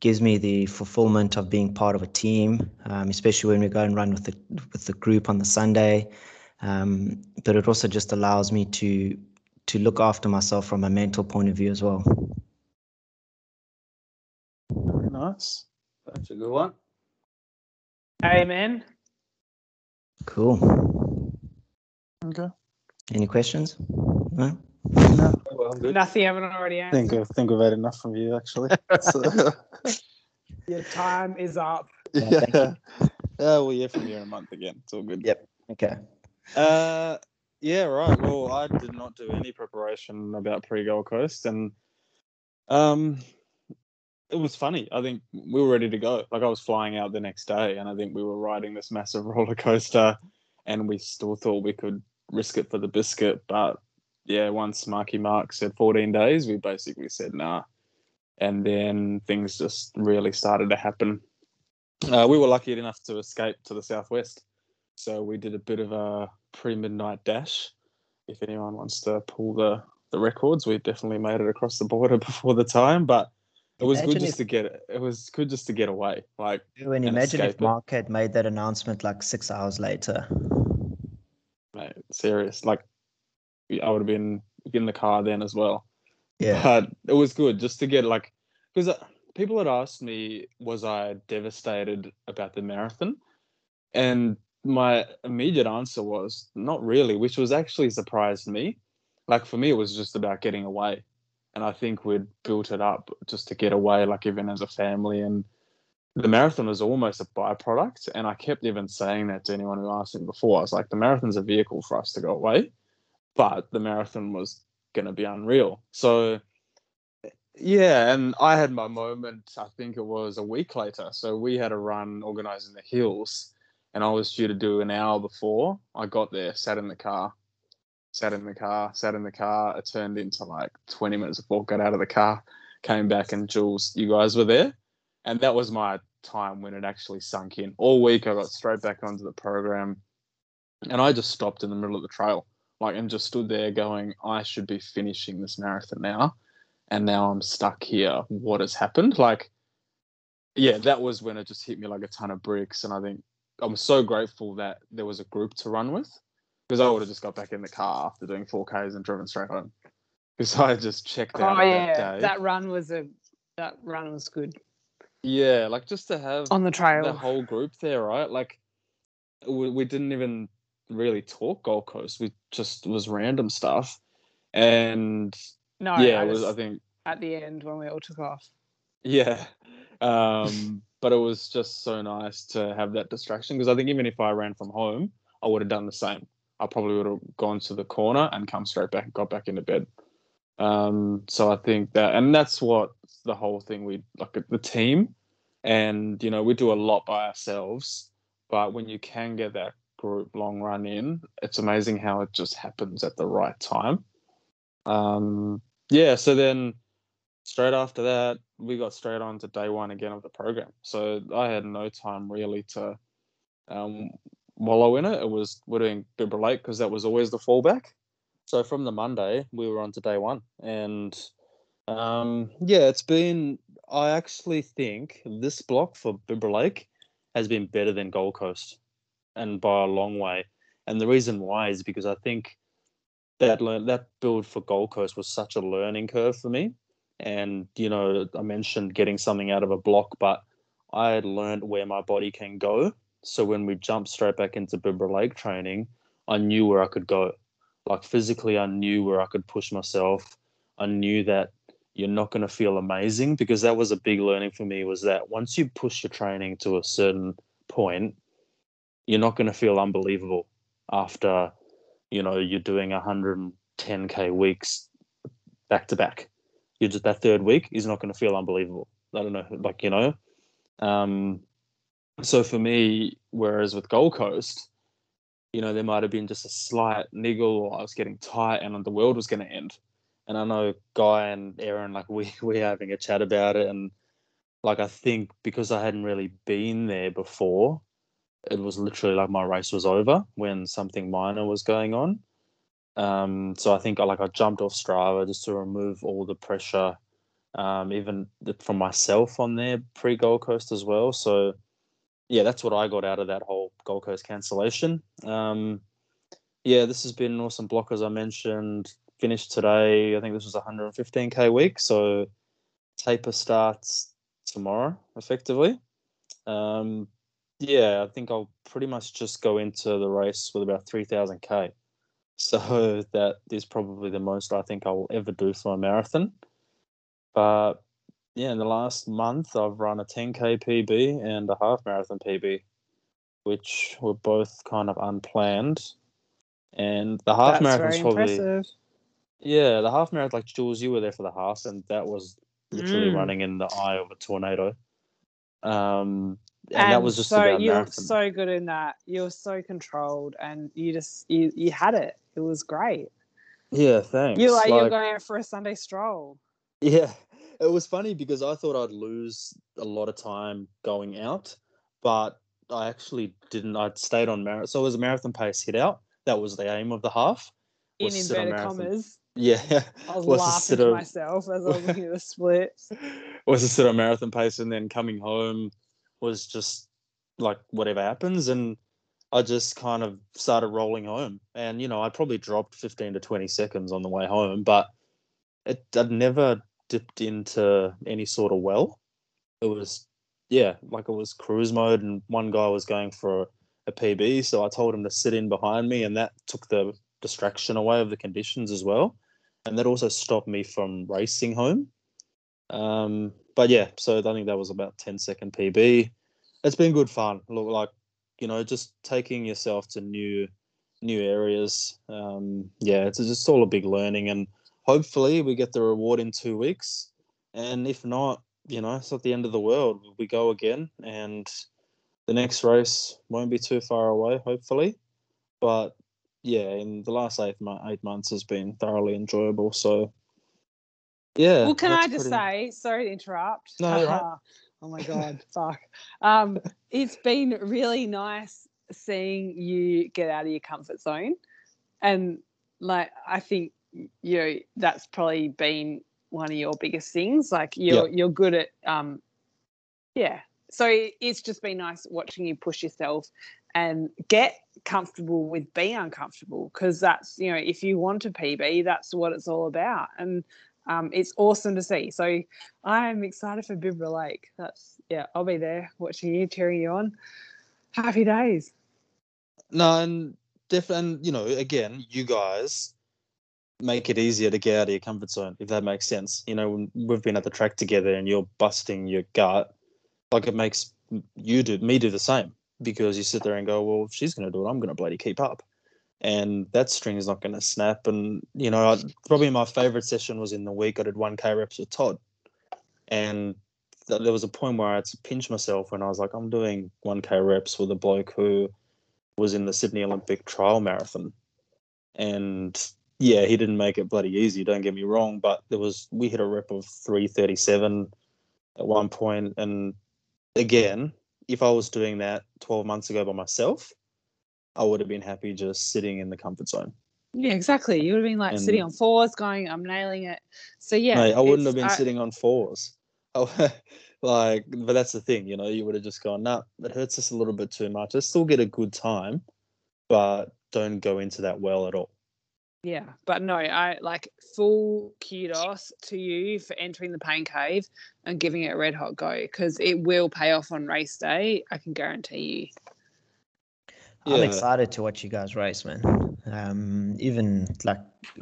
gives me the fulfillment of being part of a team, um, especially when we go and run with the with the group on the Sunday. Um, but it also just allows me to to look after myself from a mental point of view as well. Very nice. That's a good one. Amen. Cool. Okay. Any questions? No. No, well, I'm good. Nothing I haven't already answered. I think, think we've had enough from you, actually. So. Your time is up. Yeah. Yeah, uh, we'll hear from you in a month again. It's all good. Yep. Okay. Uh, yeah, right. Well, I did not do any preparation about pre-Gold Coast, and um, it was funny. I think we were ready to go. Like, I was flying out the next day, and I think we were riding this massive roller coaster, and we still thought we could risk it for the biscuit, but yeah, once Marky Mark said fourteen days, we basically said nah. And then things just really started to happen. Uh, we were lucky enough to escape to the southwest. So we did a bit of a pre-midnight dash. If anyone wants to pull the, the records, we definitely made it across the border before the time. But it was imagine good just if, to get it was good just to get away. Like, and imagine if Mark it. had made that announcement like six hours later. Mate, serious. Like, I would have been in the car then as well. Yeah. But it was good just to get like, because people had asked me, was I devastated about the marathon? And my immediate answer was not really, which was actually surprised me. Like, for me, it was just about getting away. And I think we'd built it up just to get away, like even as a family. And the marathon was almost a byproduct. And I kept even saying that to anyone who asked me before. I was like, the marathon's a vehicle for us to go away. But the marathon was going to be unreal. So, yeah, and I had my moment, I think it was a week later. So we had a run organising the hills, and I was due to do an hour before. I got there, sat in the car, sat in the car, sat in the car. It turned into like twenty minutes before I got out of the car, came back, and Jules, you guys were there. And that was my time when it actually sunk in. All week I got straight back onto the program, and I just stopped in the middle of the trail. Like, and just stood there going, I should be finishing this marathon now, and now I'm stuck here. What has happened? Like, yeah, that was when it just hit me like a ton of bricks. And I think I'm so grateful that there was a group to run with, because I would have just got back in the car after doing four Ks and driven straight home. Because I just checked out. Oh yeah, that, day. that run was a that run was good. Yeah, like just to have on the trail the whole group there, right? Like we, we didn't even really talk Gold Coast. We just it was random stuff, and no, yeah, I, it was, I think at the end when we all took off. Yeah, um, but it was just so nice to have that distraction because I think even if I ran from home, I would have done the same. I probably would have gone to the corner and come straight back and got back into bed. Um, so I think that, and that's what the whole thing, we look at the team and, you know, we do a lot by ourselves, but when you can get that group long run in, it's amazing how it just happens at the right time. Um, yeah. So then straight after that, we got straight on to day one again of the program. So I had no time really to, um, wallow in it. It was, we're doing Bibra Lake because that was always the fallback. So from the Monday, we were on to day one. And, um, yeah, it's been, I actually think this block for Bibra Lake has been better than Gold Coast and by a long way. And the reason why is because I think that learn, that build for Gold Coast was such a learning curve for me. And, you know, I mentioned getting something out of a block, but I had learned where my body can go. So when we jumped straight back into Bibra Lake training, I knew where I could go. Like physically, I knew where I could push myself. I knew that you're not going to feel amazing because that was a big learning for me was that once you push your training to a certain point, you're not going to feel unbelievable after, you know, you're doing one hundred ten K weeks back to back. You're just, that third week is not going to feel unbelievable. I don't know, like, you know. Um, so for me, whereas with Gold Coast, you know, there might have been just a slight niggle or I was getting tight and the world was going to end. And I know Guy and Aaron, like we, we're having a chat about it. And like, I think because I hadn't really been there before, it was literally like my race was over when something minor was going on. Um, so I think I, like I jumped off Strava just to remove all the pressure, um, even from myself on there pre-Gold Coast as well. So yeah, that's what I got out of that whole Gold Coast cancellation. Um, yeah, this has been an awesome block, as I mentioned. Finished today, I think this was one hundred fifteen K week, so taper starts tomorrow, effectively. Um, yeah, I think I'll pretty much just go into the race with about three thousand K. So that is probably the most I think I will ever do for a marathon. But yeah, in the last month, I've run a ten K P B and a half marathon P B, which were both kind of unplanned. And the half marathon was probably... Impressive. Yeah, the half marathon, like Jules, you were there for the half, and that was literally mm. running in the eye of a tornado. Um, and, and that was just so about you marathon. Were so good in that. You were so controlled, and you just you, you had it. It was great. Yeah, thanks. You like, like you're going out for a Sunday stroll. Yeah. It was funny because I thought I'd lose a lot of time going out, but I actually didn't. I'd stayed on marathon. So it was a marathon pace hit out. That was the aim of the half. In inverted commas. Yeah. I was, was laughing to myself as I was looking at the splits. Was to sit on marathon pace and then coming home was just like whatever happens. And I just kind of started rolling home. And, you know, I probably dropped fifteen to twenty seconds on the way home, but it, I'd never dipped into any sort of well. It was, yeah, like it was cruise mode and one guy was going for a P B, so I told him to sit in behind me and that took the distraction away of the conditions as well. And that also stopped me from racing home. Um, but yeah, so I think that was about ten second P B. It's been good fun. Look, like, you know, just taking yourself to new, new areas. Um, yeah, it's just all a big learning and hopefully we get the reward in two weeks. And if not, you know, it's not the end of the world. We go again and the next race won't be too far away, hopefully. But yeah, in the last eight, eight months has been thoroughly enjoyable. So yeah. Well, can I just pretty... say, sorry to interrupt. No, uh, right. Oh my God, fuck. Um, it's been really nice seeing you get out of your comfort zone. And like, I think, you know, that's probably been one of your biggest things. Like you're, yeah. you're good at, um, yeah. So it's just been nice watching you push yourself and get comfortable with being uncomfortable. Cause that's, you know, if you want to P B, that's what it's all about. And, um, it's awesome to see. So I'm excited for Bibra Lake. That's, yeah, I'll be there watching you, cheering you on. Happy days. No, and definitely, and, you know, again, you guys make it easier to get out of your comfort zone, if that makes sense. You know, we've been at the track together and you're busting your gut. Like, it makes you do me do the same, because you sit there and go, well, if she's going to do it, I'm going to bloody keep up. And that string is not going to snap. And, you know, I, probably my favourite session was in the week. I did one K reps with Todd. And th- there was a point where I had to pinch myself when I was like, I'm doing one K reps with a bloke who was in the Sydney Olympic trial marathon. And, yeah, he didn't make it bloody easy, don't get me wrong. But there was we hit a rep of three thirty-seven at one point. And, again, if I was doing that twelve months ago by myself, I would have been happy just sitting in the comfort zone. Yeah, exactly. You would have been like and sitting on fours going, I'm nailing it. So, yeah. Mate, I wouldn't have been I, sitting on fours. I, like, but that's the thing, you know, you would have just gone, nah, that hurts us a little bit too much. I still get a good time, but don't go into that well at all. Yeah, but no, I like full kudos to you for entering the pain cave and giving it a red hot go, because it will pay off on race day. I can guarantee you. Yeah. I'm excited to watch you guys race, man. Um, even like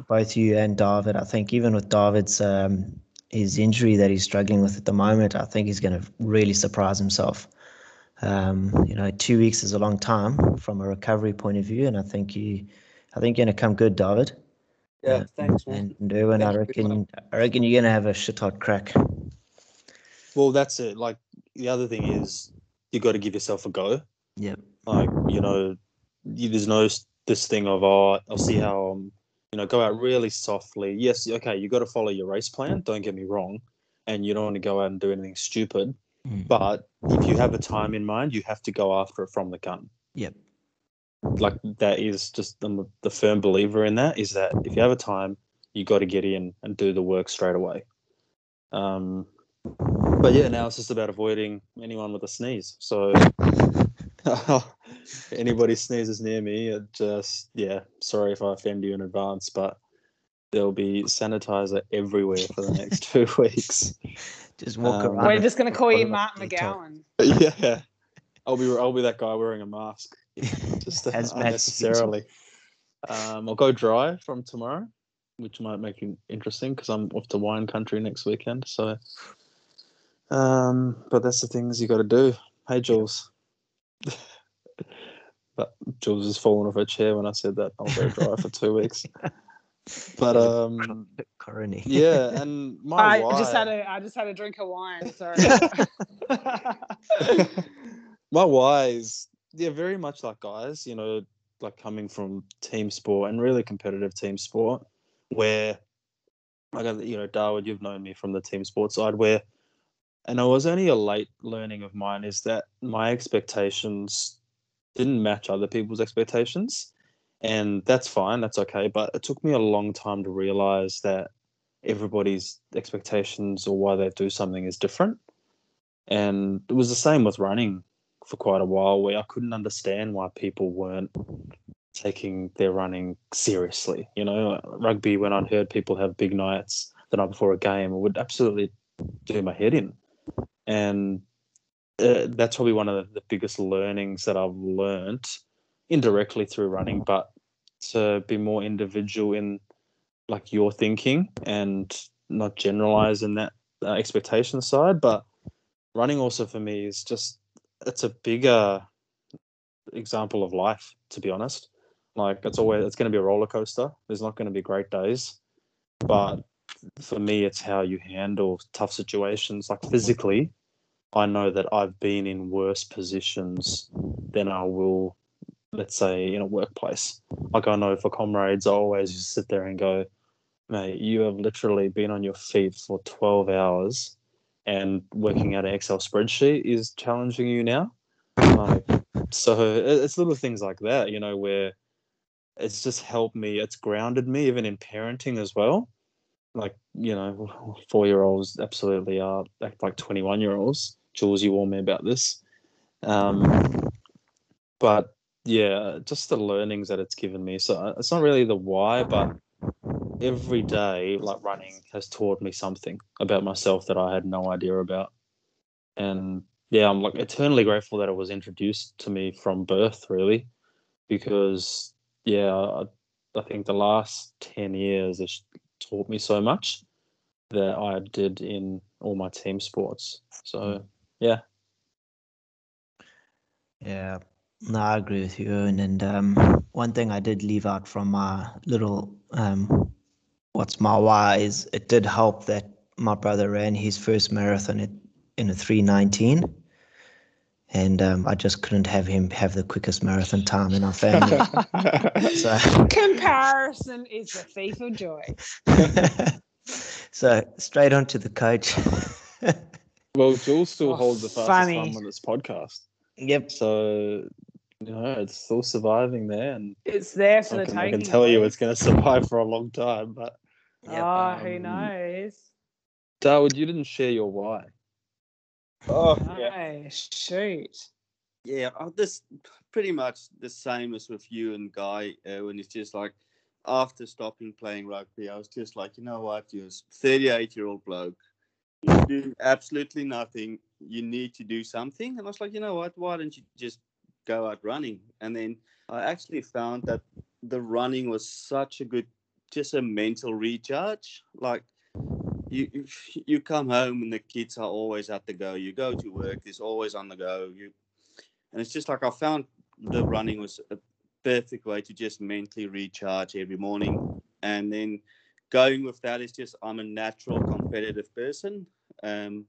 both you and David, I think even with David's um, his injury that he's struggling with at the moment, I think he's going to really surprise himself. Um, you know, two weeks is a long time from a recovery point of view, and I think you. I think you're going to come good, David. Yeah, uh, thanks, man. And Erwin, I reckon, I reckon you're going to have a shit-hot crack. Well, that's it. Like, the other thing is you got to give yourself a go. Yeah. Like, you know, you, there's no this thing of, oh, I'll see how, um, you know, go out really softly. Yes, okay, you got to follow your race plan, don't get me wrong, and you don't want to go out and do anything stupid. Mm. But if you have a time in mind, you have to go after it from the gun. Yep. Like, that is just the, the firm believer in that, is that if you have a time, you got to get in and do the work straight away. Um, but yeah, now it's just about avoiding anyone with a sneeze. So anybody sneezes near me, it just, yeah, sorry if I offend you in advance, but there'll be sanitizer everywhere for the next two weeks. Just walk um, around. We're just going to call you Martin McGowan. Yeah. I'll be, I'll be that guy wearing a mask. Just as unnecessarily. Um, I'll go dry from tomorrow, which might make it interesting because I'm off to wine country next weekend. So, um, but that's the things you got to do. Hey, Jules. But Jules has fallen off her chair when I said that. I'll go dry for two weeks. But um, Corony. Yeah, and my I wife. Just had a, I just had a drink of wine. Sorry. My why is. Yeah, very much like guys, you know, like coming from team sport and really competitive team sport where, like, you know, Darwood, you've known me from the team sport side where, and I was only a late learning of mine is that my expectations didn't match other people's expectations. And that's fine, that's okay. But it took me a long time to realize that everybody's expectations or why they do something is different. And it was the same with running. For quite a while where I couldn't understand why people weren't taking their running seriously. You know, rugby, when I'd heard people have big nights the night before a game, it would absolutely do my head in. And uh, that's probably one of the biggest learnings that I've learned indirectly through running, but to be more individual in like your thinking and not generalize in that uh, expectation side. But running also for me is just, it's a bigger example of life, to be honest. Like, it's always, it's going to be a roller coaster. There's not going to be great days. But for me, it's how you handle tough situations. Like, physically, I know that I've been in worse positions than I will, let's say, in a workplace. Like, I know for comrades, I always just sit there and go, mate, you have literally been on your feet for twelve hours. And working out an Excel spreadsheet is challenging you now. Like, so it's little things like that, you know, where it's just helped me. It's grounded me, even in parenting as well. Like, you know, four-year-olds absolutely are act like twenty-one-year-olds. Jules, you warned me about this. Um, but, yeah, just the learnings that it's given me. So it's not really the why, but every day, like running has taught me something about myself that I had no idea about. And yeah, I'm like eternally grateful that it was introduced to me from birth, really, because yeah, I, I think the last ten years has taught me so much that I did in all my team sports. So yeah. Yeah, no, I agree with you, Owen. And um, one thing I did leave out from my little um, what's my why is it did help that my brother ran his first marathon at, in a three nineteen, and um, I just couldn't have him have the quickest marathon time in our family. So, comparison is the thief of joy. So straight on to the coach. Well, Jules still oh, holds the fastest funny. time on this podcast. Yep. So, you know, it's still surviving there, and it's there for I the can, taking. I can tell you, it's going to survive for a long time. But yep. oh, um, who knows? Darwood, you didn't share your why. Oh, no, yeah. Shoot. Yeah, this pretty much the same as with you and Guy. Uh, when it's just like, after stopping playing rugby, I was just like, you know what, you're a thirty-eight-year-old bloke. You do absolutely nothing. You need to do something. And I was like, you know what, why don't you just go out running? And then I actually found that the running was such a good, just a mental recharge. Like you you come home and the kids are always at the go. You go to work, there's always on the go. You, and it's just like I found the running was a perfect way to just mentally recharge every morning. And then going with that is just I'm a natural competitive person. Um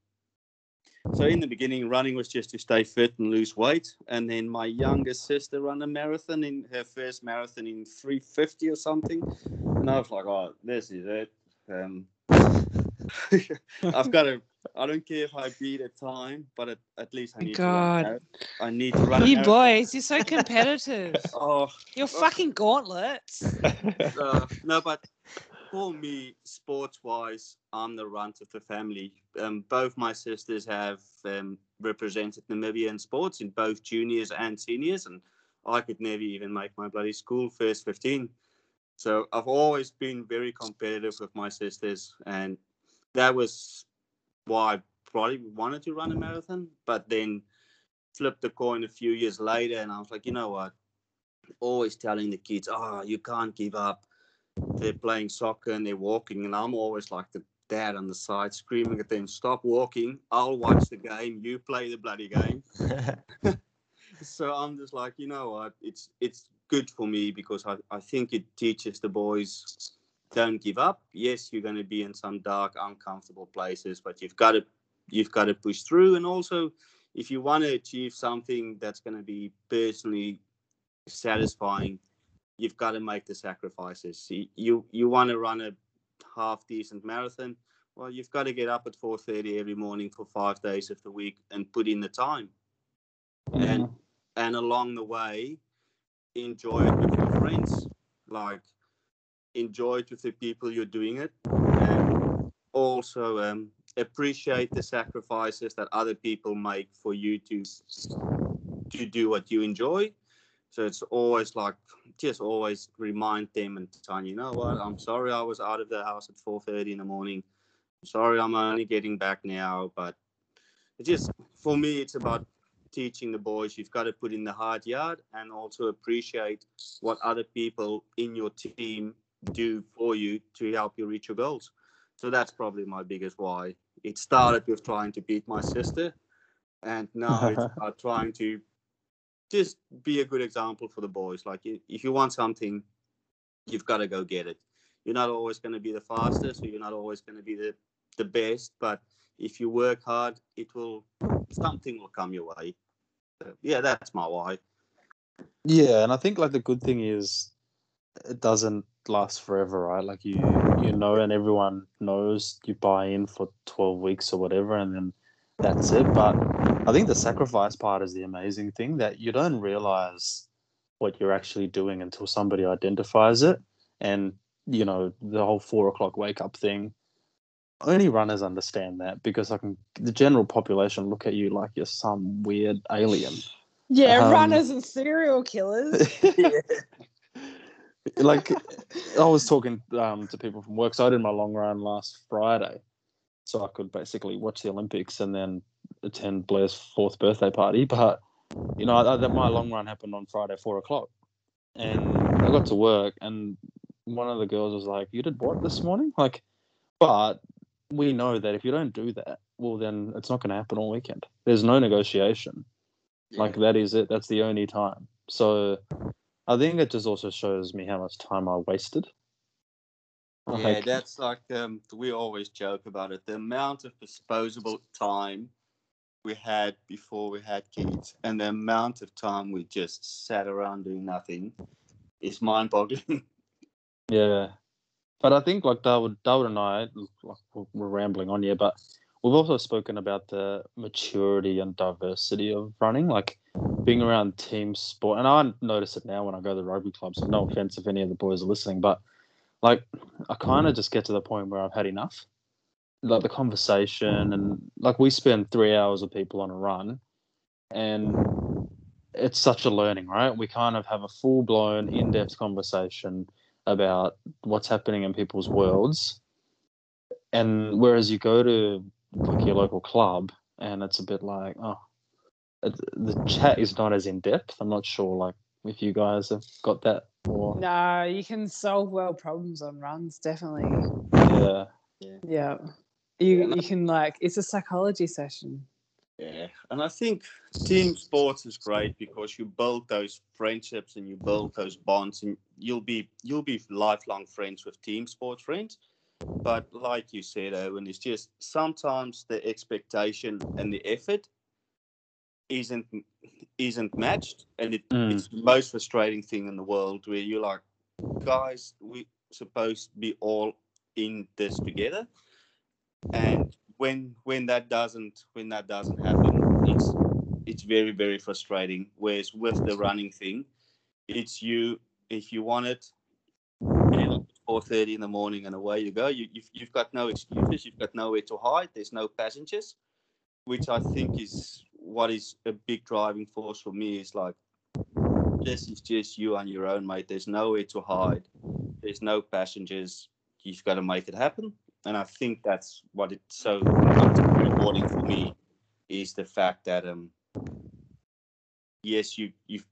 So in the beginning, running was just to stay fit and lose weight. And then my younger sister ran a marathon, in her first marathon in three fifty or something. And I was like, oh, this is it. Um, I've got to, I don't care if I beat a time, but at, at least I need God. to run a I need to run You boys, you're so competitive. oh, You're oh. fucking gauntlets. uh, no, but... For me, sports-wise, I'm the runt of the family. Um, both my sisters have um, represented Namibian sports in both juniors and seniors, and I could never even make my bloody school first fifteen. So I've always been very competitive with my sisters, and that was why I probably wanted to run a marathon, but then flipped the coin a few years later, and I was like, you know what? Always telling the kids, oh, you can't give up. They're playing soccer and they're walking, and I'm always like the dad on the side screaming at them, stop walking, I'll watch the game, you play the bloody game. So I'm just like, you know what, it's it's good for me because I, I think it teaches the boys, don't give up. Yes, you're going to be in some dark, uncomfortable places, but you've got to you've got to push through. And also, if you want to achieve something that's going to be personally satisfying, you've got to make the sacrifices. You you, you want to run a half-decent marathon, well, you've got to get up at four thirty every morning for five days of the week and put in the time. Mm-hmm. And and along the way, enjoy it with your friends. Like, enjoy it with the people you're doing it. And also um, appreciate the sacrifices that other people make for you to to do what you enjoy. So it's always like, just always remind them and tell you know what, I'm sorry I was out of the house at four thirty in the morning. I'm sorry I'm only getting back now. But it just, for me, it's about teaching the boys you've got to put in the hard yard and also appreciate what other people in your team do for you to help you reach your goals. So that's probably my biggest why. It started with trying to beat my sister, and now it's about trying to just be a good example for the boys. Like, if you want something, you've got to go get it. You're not always going to be the fastest, or you're not always going to be the, the best. But if you work hard, it will, something will come your way. So, yeah, that's my why. Yeah, and I think, like, the good thing is it doesn't last forever, right? Like, you, you know, and everyone knows you buy in for twelve weeks or whatever, and then that's it. But I think the sacrifice part is the amazing thing, that you don't realize what you're actually doing until somebody identifies it. And, you know, the whole four o'clock wake up thing, only runners understand that, because I can, the general population look at you like you're some weird alien. Yeah, um, runners and serial killers. Yeah. Like, I was talking um, to people from work. So I did my long run last Friday, so I could basically watch the Olympics and then attend Blair's fourth birthday party. But you know, I, I, my long run happened on Friday, four o'clock, and I got to work, and one of the girls was like, "You did what this morning?" Like, but we know that if you don't do that, well, then it's not going to happen all weekend. There's no negotiation. Yeah. Like, that is it. That's the only time. So I think it just also shows me how much time I wasted. Like, yeah, that's like, um, we always joke about it. The amount of disposable time we had before we had kids and the amount of time we just sat around doing nothing is mind-boggling. Yeah. But I think, like, David, David and I, like, we're rambling on here, but we've also spoken about the maturity and diversity of running, like being around team sport. And I notice it now when I go to the rugby clubs. So no offense if any of the boys are listening, but like I kind of just get to the point where I've had enough. Like the conversation, and like we spend three hours with people on a run, and it's such a learning, right? We kind of have a full-blown, in-depth conversation about what's happening in people's worlds. And whereas you go to like your local club and it's a bit like, oh, the chat is not as in-depth. I'm not sure like if you guys have got that or... No, you can solve world problems on runs, definitely. Yeah. Yeah. Yeah. You, yeah, you can like, it's a psychology session. Yeah. And I think team sports is great because you build those friendships and you build those bonds, and you'll be, you'll be lifelong friends with team sport friends. But like you said, Owen, it's just sometimes the expectation and the effort isn't isn't matched, and it, mm. it's the most frustrating thing in the world where you're like, guys, we're supposed to be all in this together, and when when that doesn't when that doesn't happen, it's it's very, very frustrating. Whereas with the running thing, it's you if you want it. four thirty in the morning and away you go. You, you've, you've got no excuses. You've got nowhere to hide. There's no passengers, which I think is what is a big driving force for me. Is like, this is just you on your own, mate. There's nowhere to hide. There's no passengers. You've got to make it happen. And I think that's what it's so rewarding for me, is the fact that, um, yes, you, you've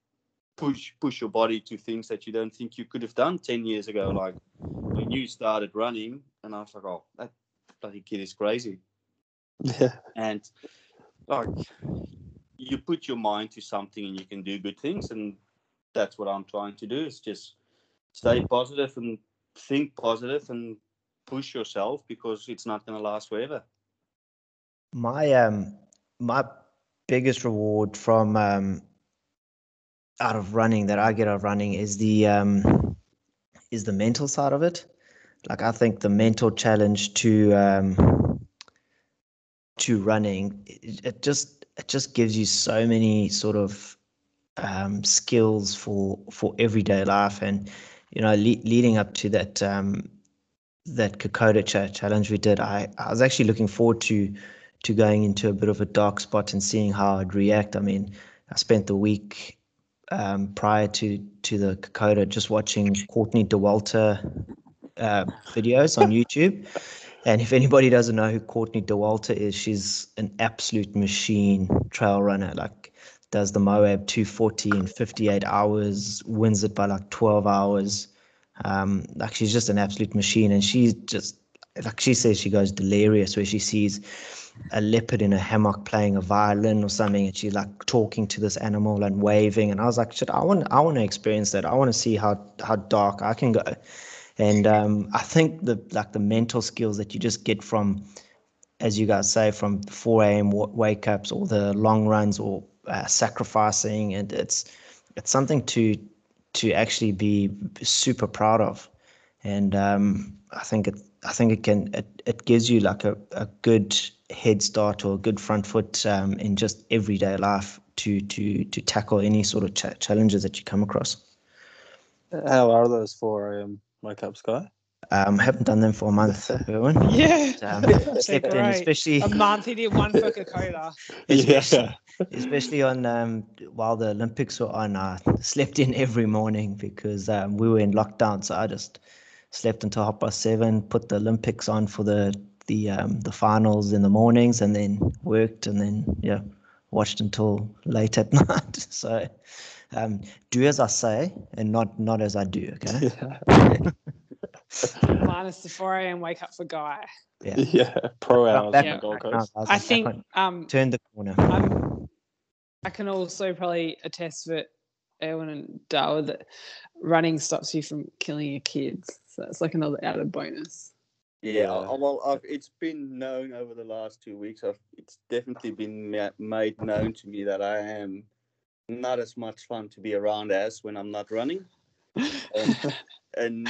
push push your body to things that you don't think you could have done ten years ago. Like when you started running, and I was like, oh, that bloody kid is crazy. Yeah. And like, you put your mind to something and you can do good things, and that's what I'm trying to do, is just stay positive and think positive and push yourself, because it's not going to last forever. My um my biggest reward from um out of running that I get out of running is the um is the mental side of it. Like, I think the mental challenge to um to running, it, it just it just gives you so many sort of um skills for for everyday life. And you know, le- leading up to that um that Kokoda ch- challenge we did, I, I was actually looking forward to to going into a bit of a dark spot and seeing how I'd react. I mean, I spent the week Um, prior to, to the Kokoda, just watching Courtney DeWalter uh, videos on YouTube. And if anybody doesn't know who Courtney DeWalter is, she's an absolute machine trail runner. Like, does the Moab two forty in fifty-eight hours, wins it by like twelve hours. Um, like, she's just an absolute machine. And she's just, like she says, she goes delirious where she sees a leopard in a hammock playing a violin or something, and she's like talking to this animal and waving. And I was like, shit, I want I want to experience that. I want to see how how dark I can go. And um I think the like the mental skills that you just get from, as you guys say, from four a.m. wake ups or the long runs or uh, sacrificing, and it's it's something to to actually be super proud of. And um I think it I think it can it, it gives you like a, a good head start or a good front foot um, in just everyday life to to to tackle any sort of ch- challenges that you come across. How are those four a m wake-ups, Guy? Um, haven't done them for a month, Erwin. Yeah. Um, stepped in, especially a month. He did one for Kokoda. especially, yeah. especially on um, while the Olympics were on. I slept in every morning because um, we were in lockdown, so I just slept until half past seven. Put the Olympics on for the the um, the finals in the mornings, and then worked, and then yeah, watched until late at night. So um, do as I say, and not not as I do. Okay. Yeah. Minus the four a.m. wake up for Guy. Yeah, yeah. Pro hours on the Gold Coast. I, I like, think um, turn the corner. I'm, I can also probably attest for Erwin and Darwin that running stops you from killing your kids. So it's like another added bonus. Yeah, uh, well, I've, it's been known over the last two weeks. I've, it's definitely been made known to me that I am not as much fun to be around as when I'm not running, and. and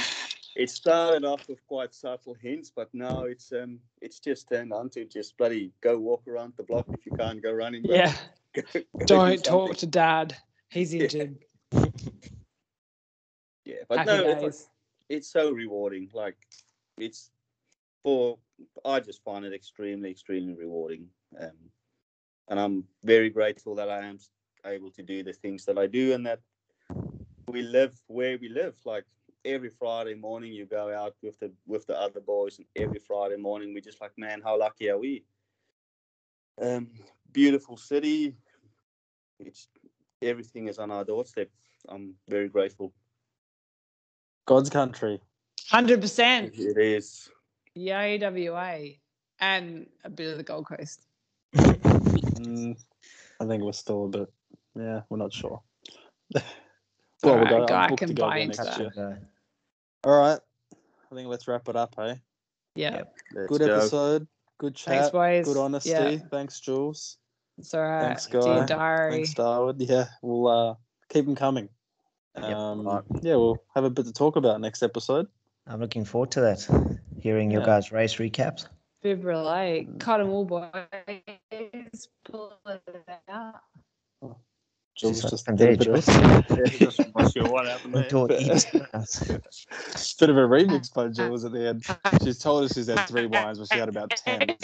it started off with quite subtle hints, but now it's um it's just turned on to just bloody go walk around the block if you can't go running. Yeah. Go, go Don't do talk to Dad. He's injured. Yeah, yeah but Happy no, it's, it's so rewarding. Like it's for I just find it extremely, extremely rewarding. Um, and I'm very grateful that I am able to do the things that I do and that we live where we live. Like. Every Friday morning you go out with the with the other boys, and every Friday morning we're just like, man, how lucky are we? Um, beautiful city. It's everything is on our doorstep. I'm very grateful. God's country. one hundred percent. It is. Yay, W A, and a bit of the Gold Coast. mm, I think we're still a bit, yeah, we're not sure. Well, all right, we'll go, guy can buy into that. All right. I think let's wrap it up, hey? Yeah. Yep. Good go. episode. Good chat. Thanks, boys. Good honesty. Yeah. Thanks, Jules. It's all right. Thanks, Guy. Diary. Thanks, Darwood. Yeah, we'll uh, keep them coming. Um, yep. right. Yeah, we'll have a bit to talk about next episode. I'm looking forward to that, hearing your yeah. guys' race recaps. Bibra Lake. Cut them all, boys. Pull it out. Oh. Jules just, just did a bit of a remix by Jules at the end. She's told us she's had three wines, but she had about ten.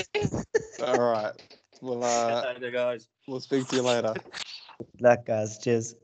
All right. Well, uh, later, guys. We'll speak to you later. Good luck, guys. Cheers.